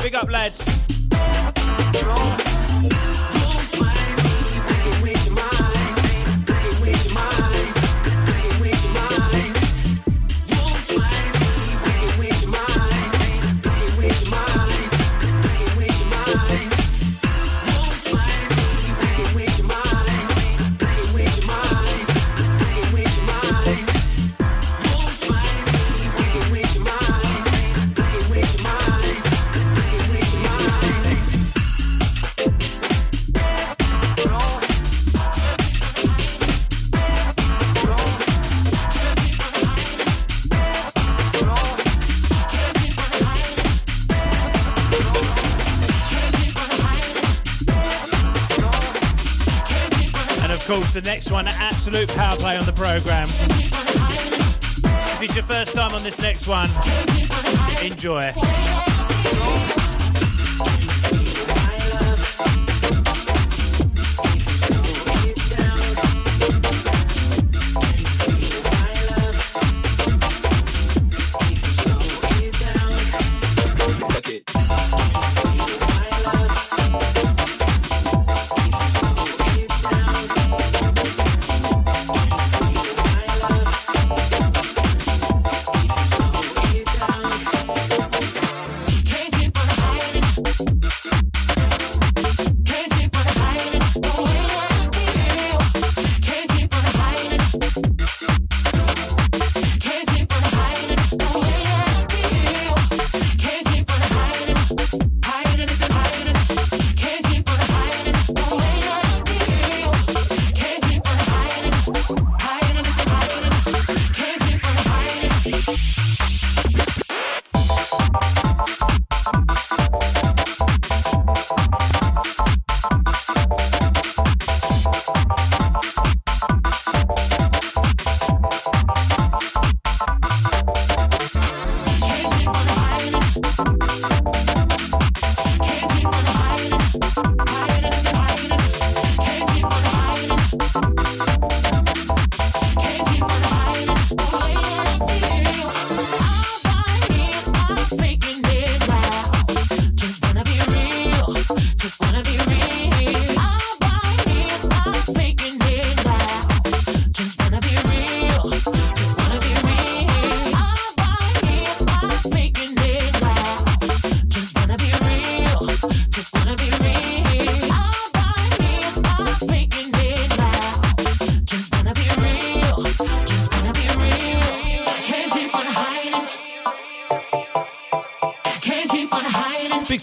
Big up, lads. The next one, absolute power play on the programme. If it's your first time on this next one, enjoy.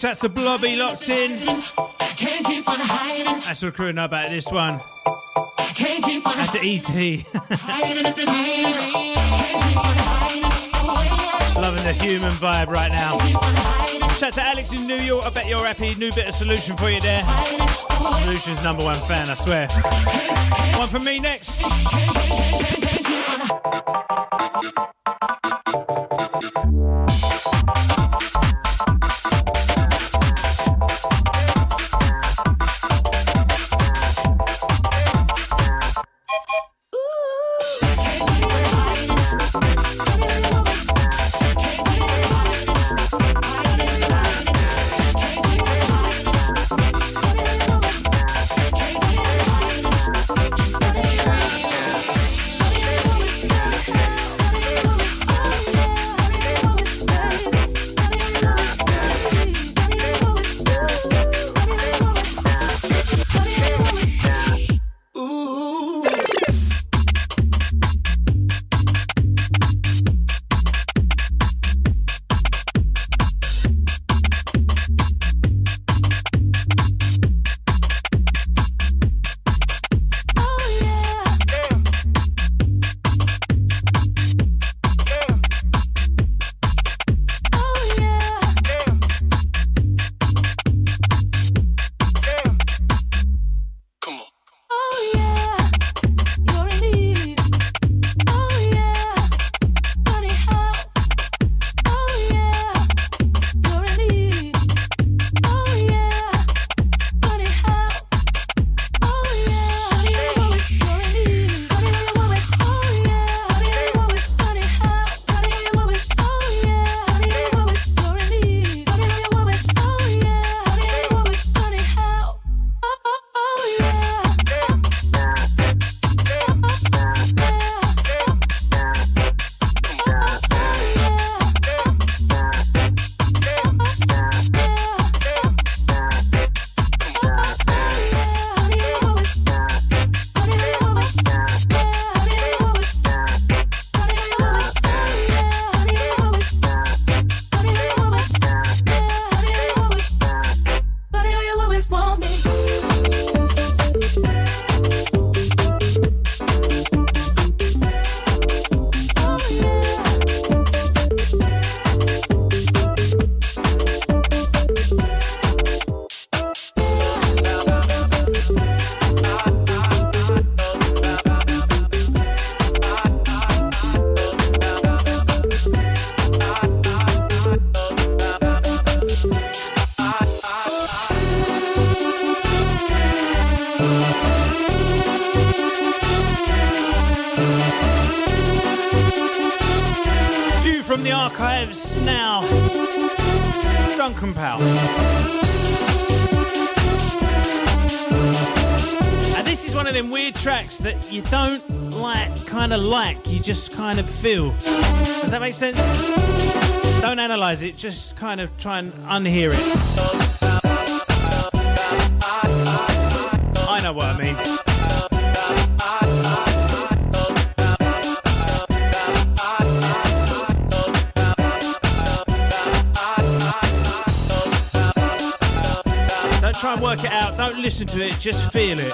That's the Blobby locked in. Can't keep on hiding. That's what the crew know about this one. Can't keep on that's E.T. Loving the human vibe right now. Shout to Alex in New York. I bet you're happy. New bit of Solution for you there. Solution's number one fan, I swear. One for me next. from the archives now, Duncan Powell. And this is one of them weird tracks that you don't like, you just kind of feel. Does that make sense? Don't analyse it, just kind of try and unhear it. I know what I mean. Try and work it out, don't listen to it, just feel it.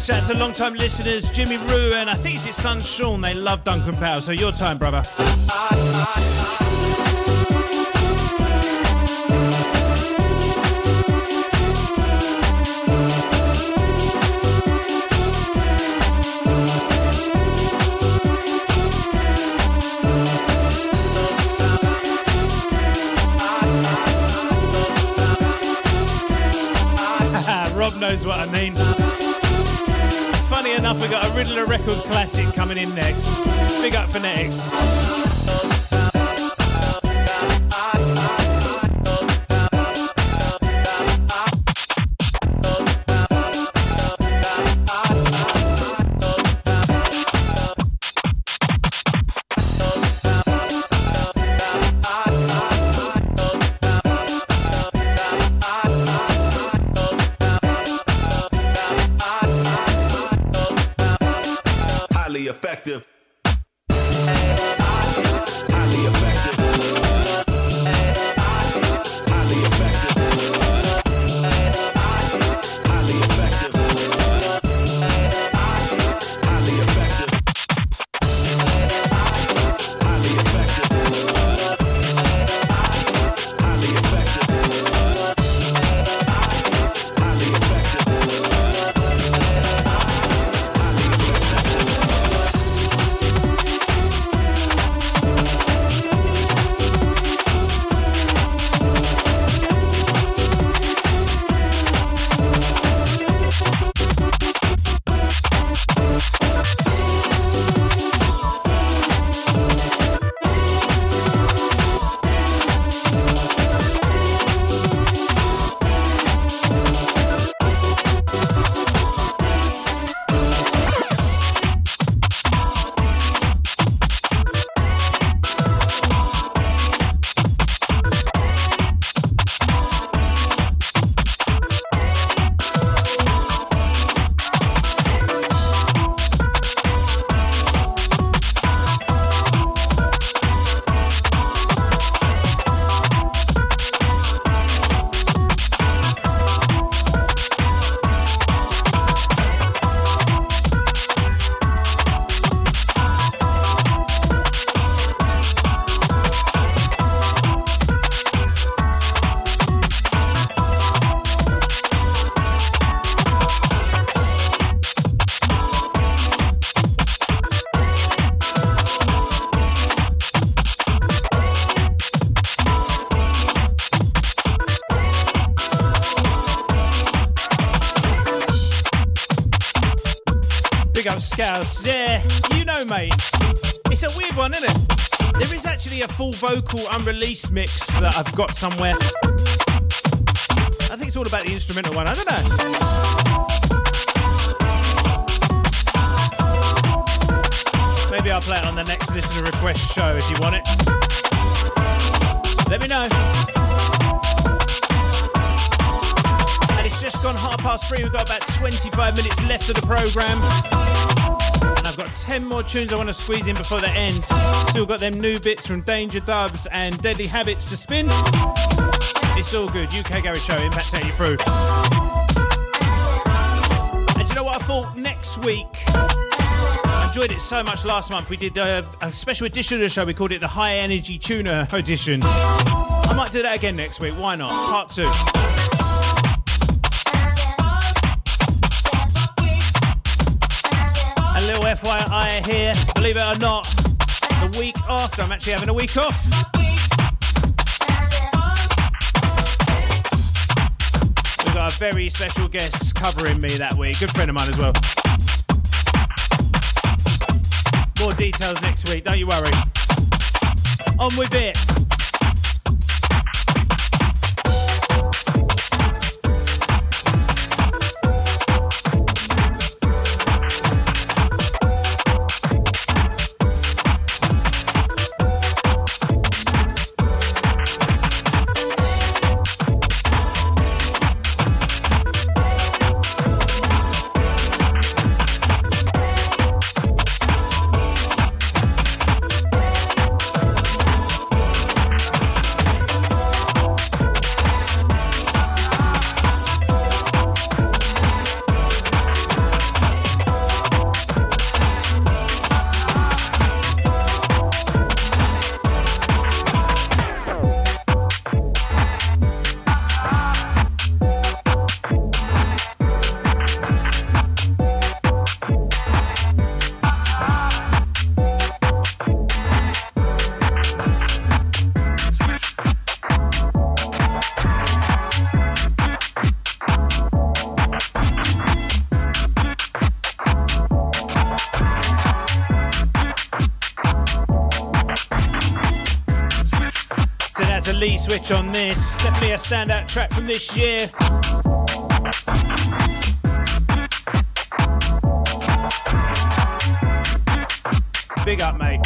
Shout out to long time listeners, Jimmy Rue and I think it's his son Sean, they love Duncan Powell, so your time, brother. Knows what I mean. Funny enough, we got a Riddler Records classic coming in next. Big up Phonetics. Yeah, you know, mate. It's a weird one, isn't it? There is actually a full vocal unreleased mix that I've got somewhere. I think it's all about the instrumental one. I don't know. Maybe I'll play it on the next listener request show if you want it. Let me know. And it's just gone 3:30. We've got about 25 minutes left of the programme. I've got 10 more tunes I want to squeeze in before that ends. Still got them new bits from Danger Dubs and Deadly Habitz to spin. It's all good. UK Garage Show, Impact take you through. And you know what I thought? Next week, I enjoyed it so much last month. We did a special edition of the show. We called it the High Energy Tuner Edition. I might do that again next week. Why not? Part 2. FYI here, believe it or not, the week after, I'm actually having a week off. We've got a very special guest covering me that week, good friend of mine as well. More more details next week, don't you worry. On with it. Switch on this, definitely a standout track from this year. Big up, mate.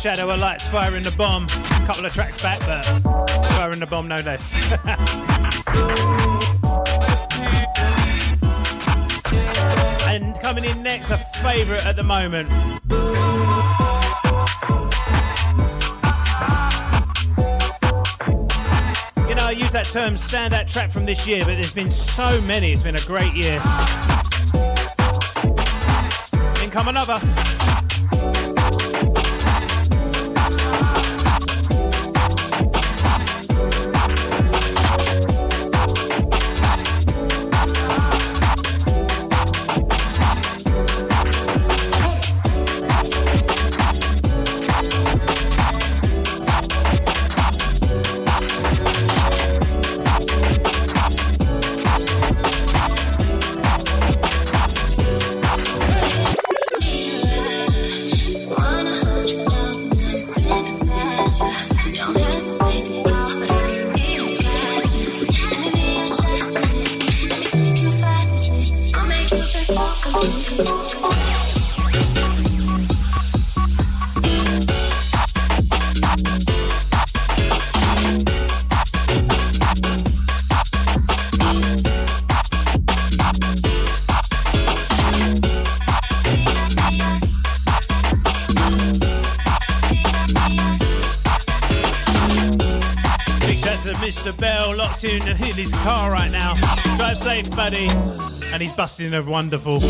Shadow of Lights firing the bomb. Couple of tracks back, but firing the bomb no less. And coming in next, a favourite at the moment. You know, I use that term standout track from this year, but there's been so many. It's been a great year. In come another. In his car right now. Drive safe, buddy. And he's busting a wonderful.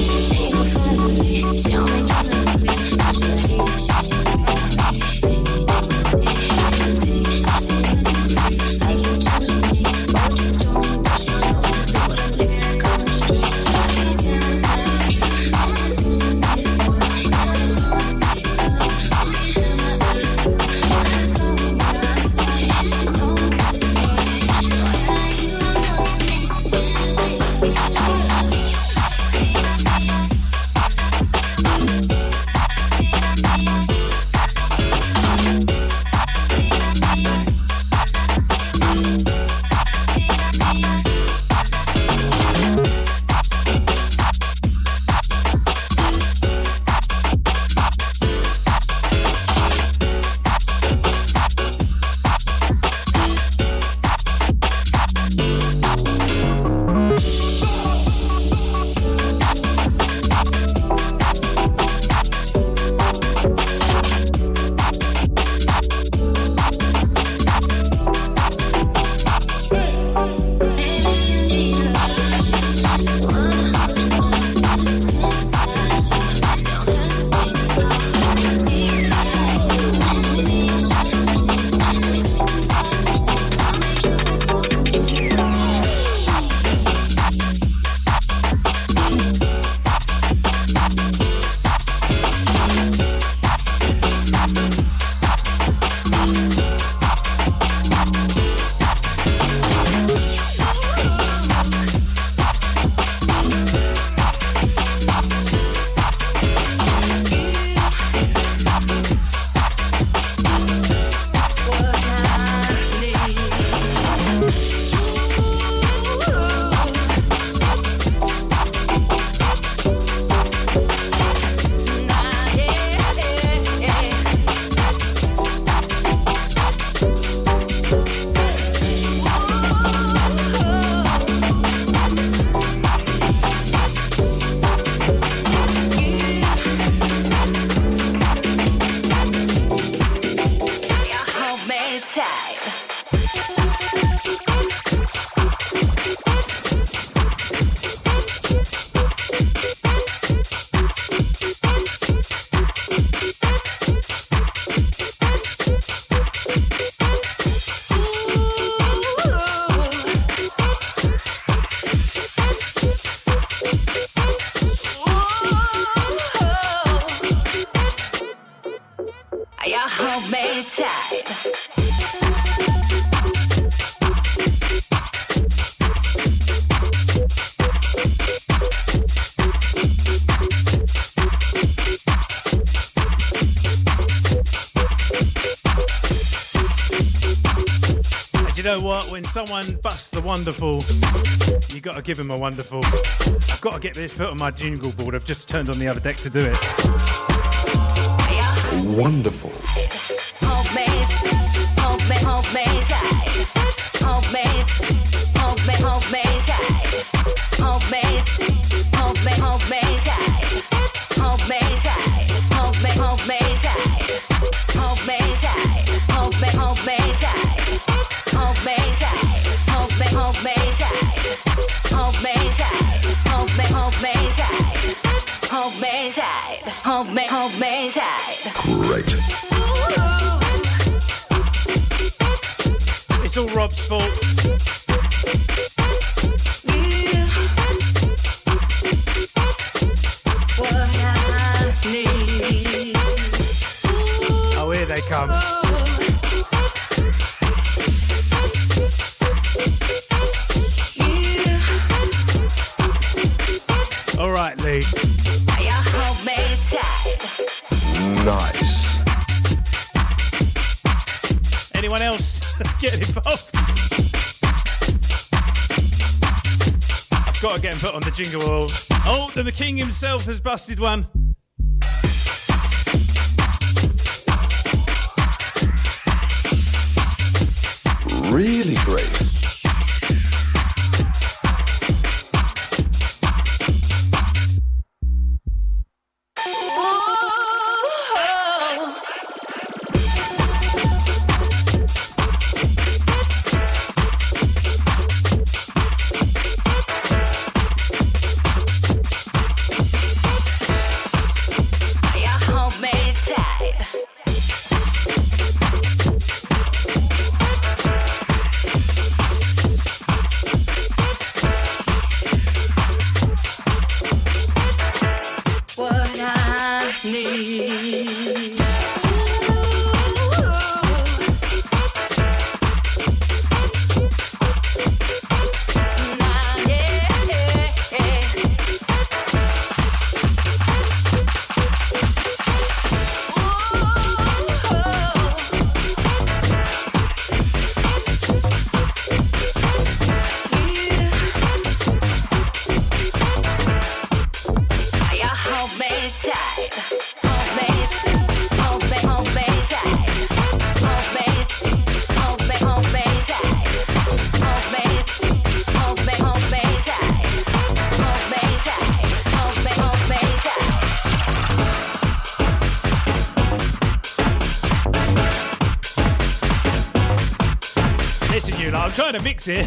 homemade type. You know what, when someone busts the wonderful, you got to give him a wonderful. I've got to get this put on my jingle board. I've just turned on the other deck to do it. Wonderful. It's all Rob's fault. Oh, here they come. Nice. Anyone else get involved? I've got to get him put on the jingle wall. Oh, the king himself has busted one. Really great. Trying to mix it.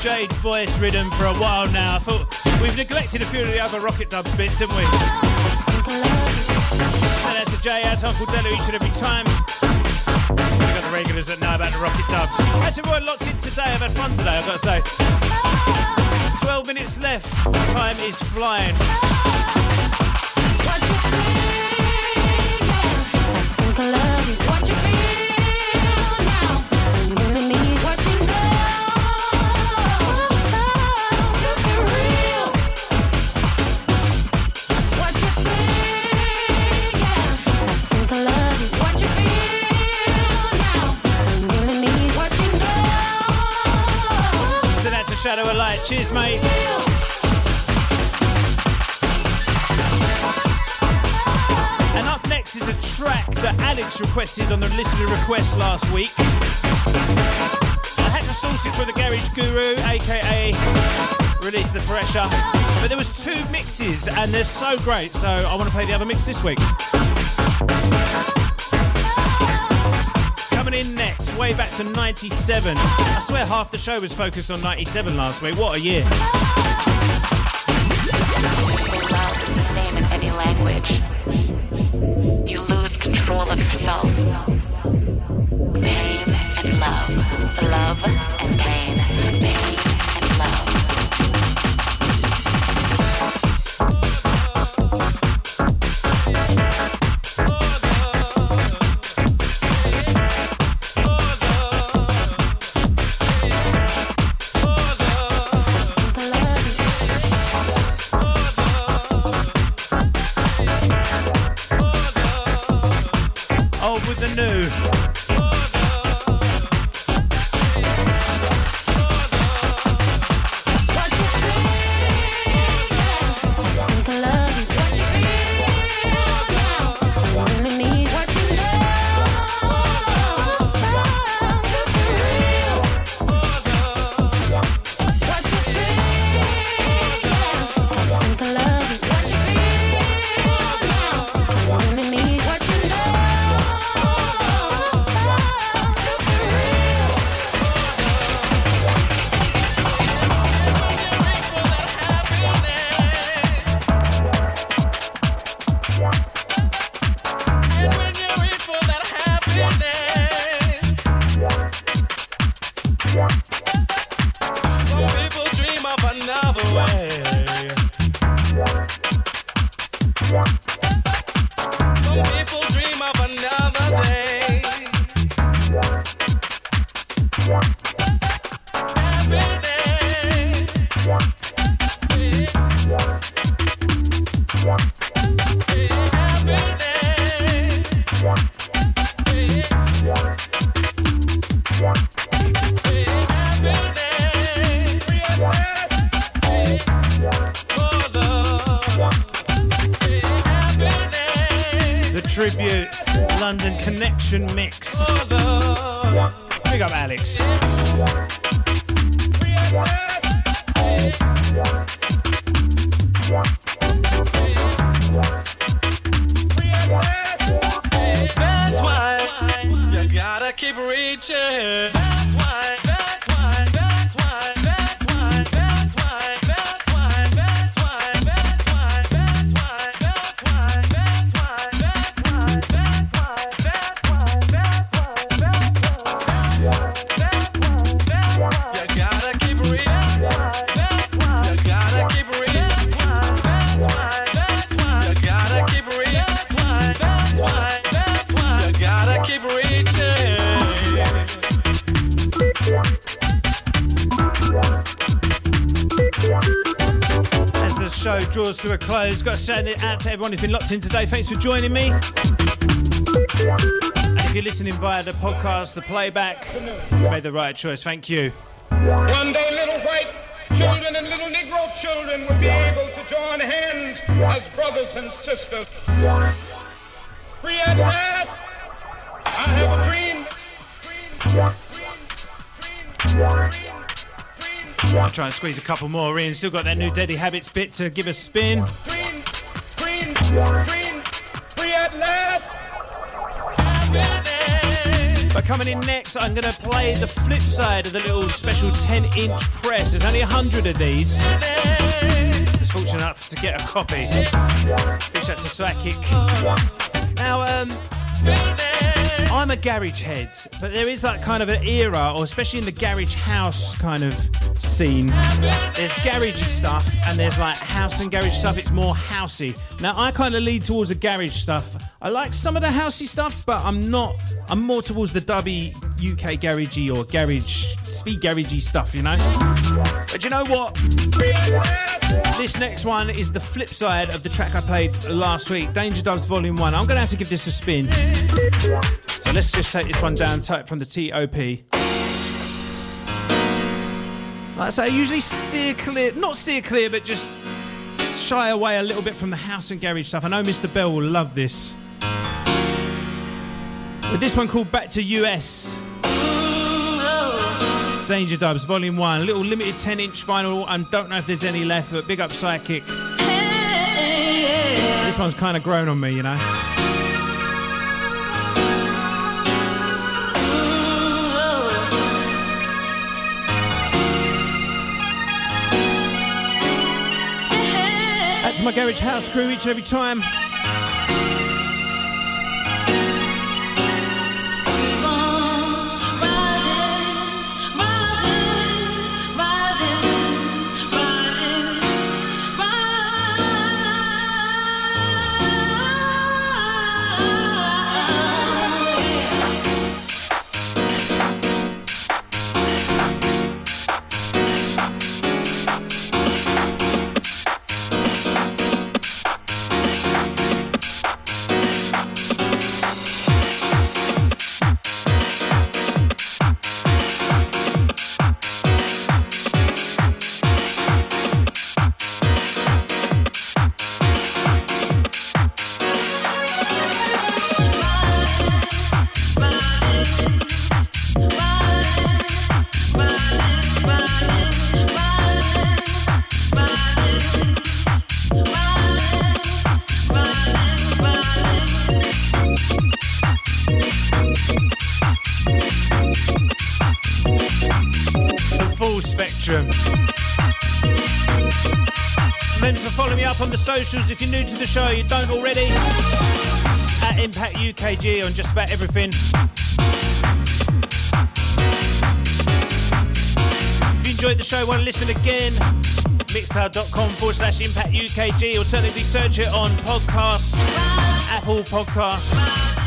Jade voice rhythm for a while now. I thought we've neglected a few of the other Rocket Dubs bits, haven't we? And that's a J out Uncle Delu each and every time. We've got the regulars that know about the Rocket Dubs. Actually, we're lots in today. I've had fun today, I've got to say. 12 minutes left. Time is flying. Shadow of Light. Cheers, mate. And up next is a track that Alex requested on the listener request last week. I had to source it for the Garage Guru, aka Release the Pressure. But there was two mixes and they're so great, so I want to play the other mix this week. Coming in next, way back to 97. I swear half the show was focused on 97 last week. What a year. So loud it's the same in any language. You lose control of yourself. Pain and love. Love and pain. Pain and love. Mix. Big up, Alex. That's why you gotta keep reaching. Draws to a close. Got to send it out to everyone who's been locked in today. Thanks for joining me. And if you're listening via the podcast, the playback, you made the right choice. Thank you. One day little white children and little Negro children will be able to join hands as brothers and sisters. Free at last. I have a dream. I'll try and squeeze a couple more in. Still got that new Deadly Habitz bit to give a spin. But coming in next, I'm going to play the flip side of the little special 10-inch press. There's only 100 of these. I was fortunate enough to get a copy. Wish that's a psychic. Now, I'm a garage head, but there is that kind of an era, or especially in the garage house kind of scene, there's garagey stuff and there's like house and garage stuff. It's more housey. Now I kind of lead towards the garage stuff. I like some of the housey stuff, but I'm more towards the dubby UK garagey or garage speed garagey stuff, you know. But you know what? This next one is the flip side of the track I played last week, Danger Dubs Volume 1. I'm gonna have to give this a spin. So let's just take this one down tight from the TOP. Like I say, I usually steer clear, not steer clear, but just shy away a little bit from the house and garage stuff. I know Mr. Bell will love this. With this one called Back to US. Danger Dubs, Volume 1. Little limited 10-inch vinyl, and don't know if there's any left, but big up Psychic. This one's kind of grown on me, you know. My garage house crew each and every time. Socials, if you're new to the show, you don't already, at Impact UKG on just about everything. If you enjoyed the show, want to listen again, mixcloud.com/Impact UKG. Alternatively, search it on podcasts, Apple Podcasts,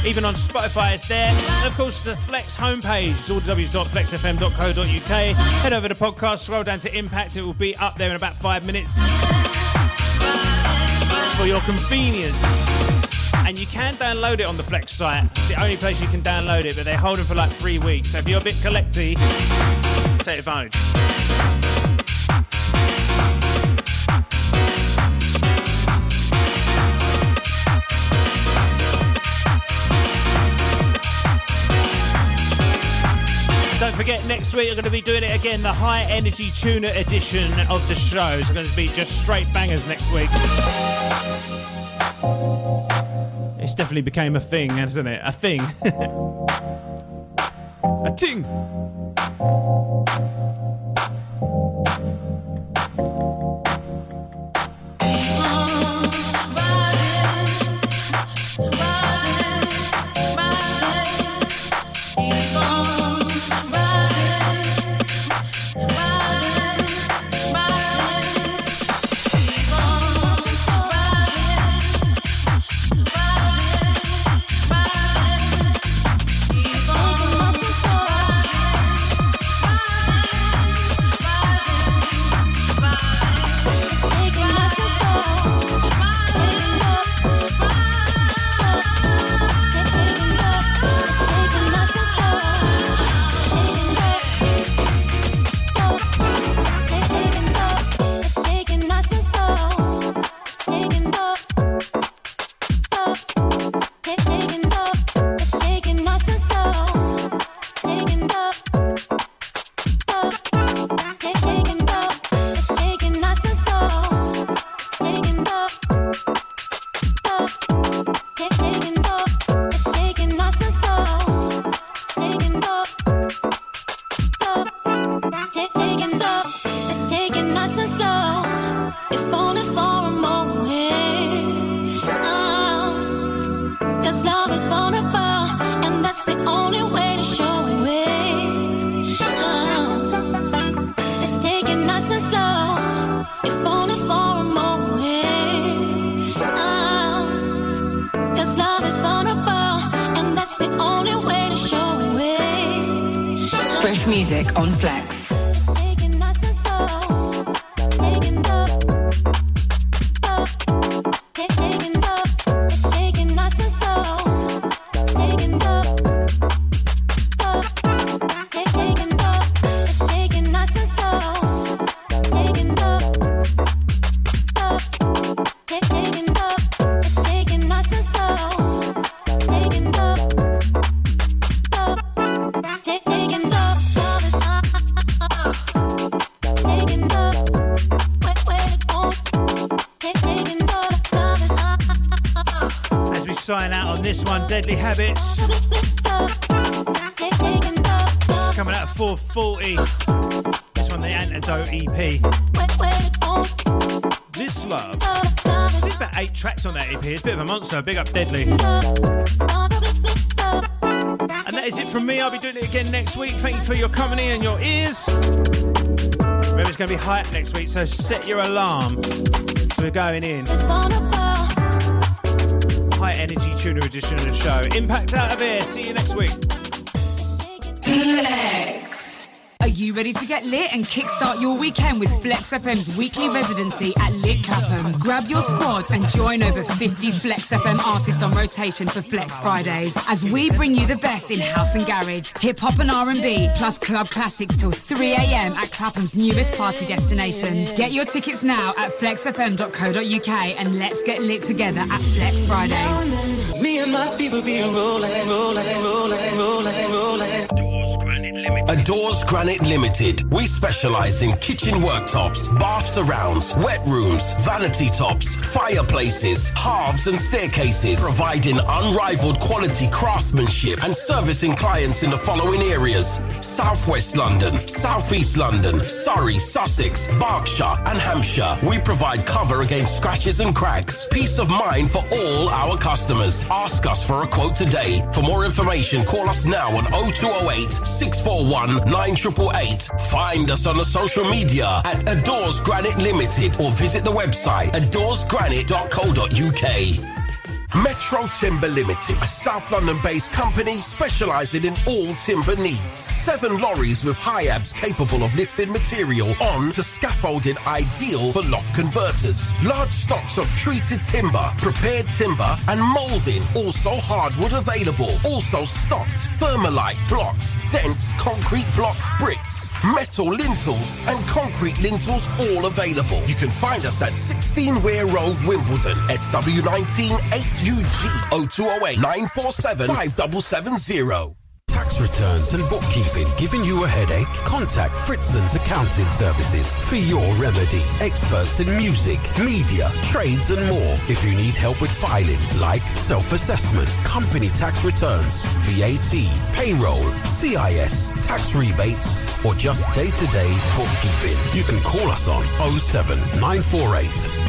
even on Spotify, it's there. And of course, the Flex homepage is www.flexfm.co.uk. Head over to podcast, scroll down to Impact, it will be up there in about 5 minutes. For your convenience, and you can download it on the Flex site. It's the only place you can download it, but they hold it for like 3 weeks. So if you're a bit collecty, take advantage. Don't forget, next week I'm going to be doing it again, the high energy tuner edition of the show. So it's going to be just straight bangers next week. It's definitely became a thing, hasn't it? A thing. A ting. this one, Deadly Habitz. Coming out at 4:40. This one, the Antidote EP. This love. There's about 8 tracks on that EP. It's a bit of a monster. Big up Deadly. And that is it from me. I'll be doing it again next week. Thank you for your company and your ears. Remember, it's going to be hype next week, so set your alarm. We're going in. High energy tuner edition of the show. Impact out of here. See you next week. Flex. Are you ready to get lit and kickstart your weekend with Flex FM's weekly residency at Lit Clapham? Grab your squad and join over 50 Flex FM artists on rotation for Flex Fridays as we bring you the best in house and garage, hip-hop and R&B, plus club classics till 3 a.m. at Clapham's newest party destination. Get your tickets now at flexfm.co.uk and let's get lit together at Flex Fridays. Me and my people be rolling, rolling, rolling, rolling, rolling. Adores Granite Limited. We specialise in kitchen worktops, bath surrounds, wet rooms, vanity tops, fireplaces, halves and staircases, providing unrivaled quality craftsmanship and servicing clients in the following areas: Southwest London, Southeast London, Surrey, Sussex, Berkshire and Hampshire. We provide cover against scratches and cracks. Peace of mind for all our customers. Ask us for a quote today. For more information, call us now on 0208 641 9888. Find us on the social media at Adores Granite Limited or visit the website adoresgranite.co.uk. Metro Timber Limited, a South London-based company specialising in all timber needs. 7 lorries with high abs capable of lifting material on to scaffolding, ideal for loft converters. Large stocks of treated timber, prepared timber and moulding, also hardwood available. Also stocked thermalite blocks, dense concrete block bricks, metal lintels and concrete lintels, all available. You can find us at 16 Weir Road, Wimbledon, SW19 8UG. 0208 947 5770. Tax returns and bookkeeping giving you a headache? Contact Fritzen's Accounting Services for your remedy. Experts in music, media, trades and more. If you need help with filing, like self-assessment, company tax returns, VAT, payroll, CIS, tax rebates, or just day-to-day bookkeeping, you can call us on 07948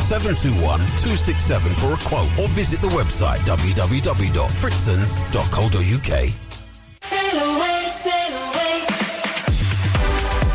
721 267 for a quote or visit the website www.fritzens.co.uk. Sail away, sail away.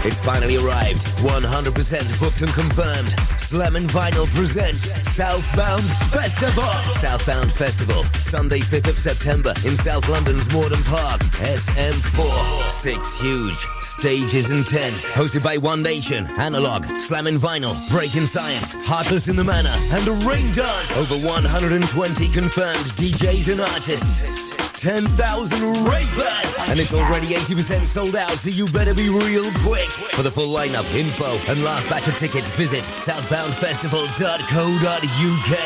It's finally arrived. 100% booked and confirmed. Slam and Vinyl presents Southbound Festival. Southbound Festival, Sunday 5th of September in South London's Morden Park, SM4. 6 huge stages and tents, hosted by One Nation, Analog, Slam and Vinyl, Breaking Science, Heartless in the Manor, and The Rain Dance. Over 120 confirmed DJs and artists. 10,000 ravers, and it's already 80% sold out, so you better be real quick. For the full lineup, info, and last batch of tickets, visit southboundfestival.co.uk.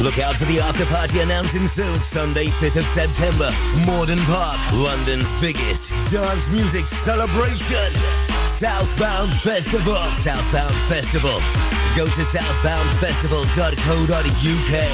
Look out for the after party announcing soon. Sunday, 5th of September, Morden Park, London's biggest dance music celebration. Southbound Festival. Southbound Festival. Go to southboundfestival.co.uk.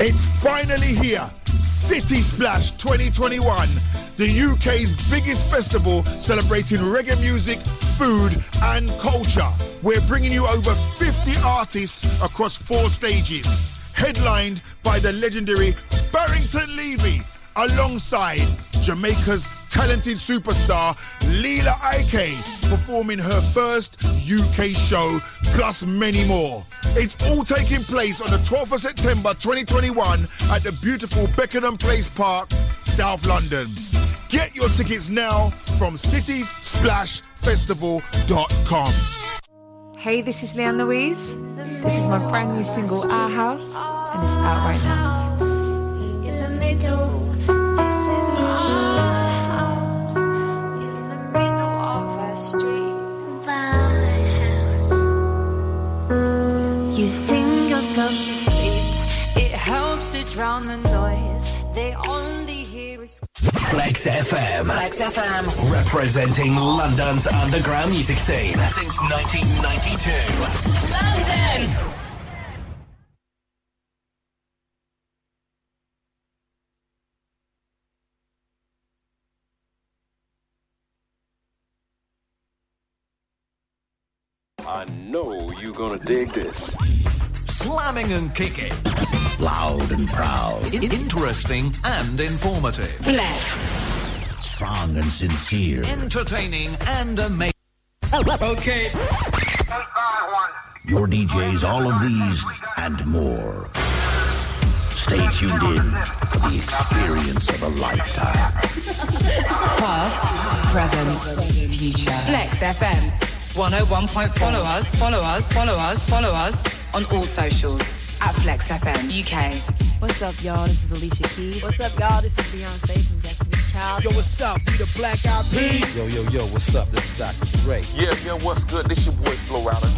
It's finally here. City Splash 2021, the UK's biggest festival celebrating reggae music, food and culture. We're bringing you over 50 artists across 4 stages, headlined by the legendary Barrington Levy, alongside Jamaica's talented superstar Leila Ike, performing her first UK show, plus many more. It's all taking place on the 12th of September 2021 at the beautiful Beckenham Place Park, South London. Get your tickets now from citysplashfestival.com. Hey, this is Leanne Louise. This is my brand new single, Our House, and it's out right now. You sing yourself to sleep. It helps to drown the noise. They only hear us. Flex FM. Flex FM. Representing London's underground music scene since 1992. London. I know you're gonna dig this. Slamming and kicking. Loud and proud. Interesting and informative. Flex. Strong and sincere. Entertaining and amazing. Okay. Your DJs, all of these and more. Stay tuned in for the experience of a lifetime. Past, present, future. Flex FM 101.4. Follow us on all socials at Flex FM UK. What's up, y'all? This is Alicia Keys. What's up, y'all? This is Beyonce from Destiny's Child. Yo, what's up? We the Black Eyed Peas. Yo, what's up? This is Dr. Dre. Yeah, what's good? This your boy Flo Rida.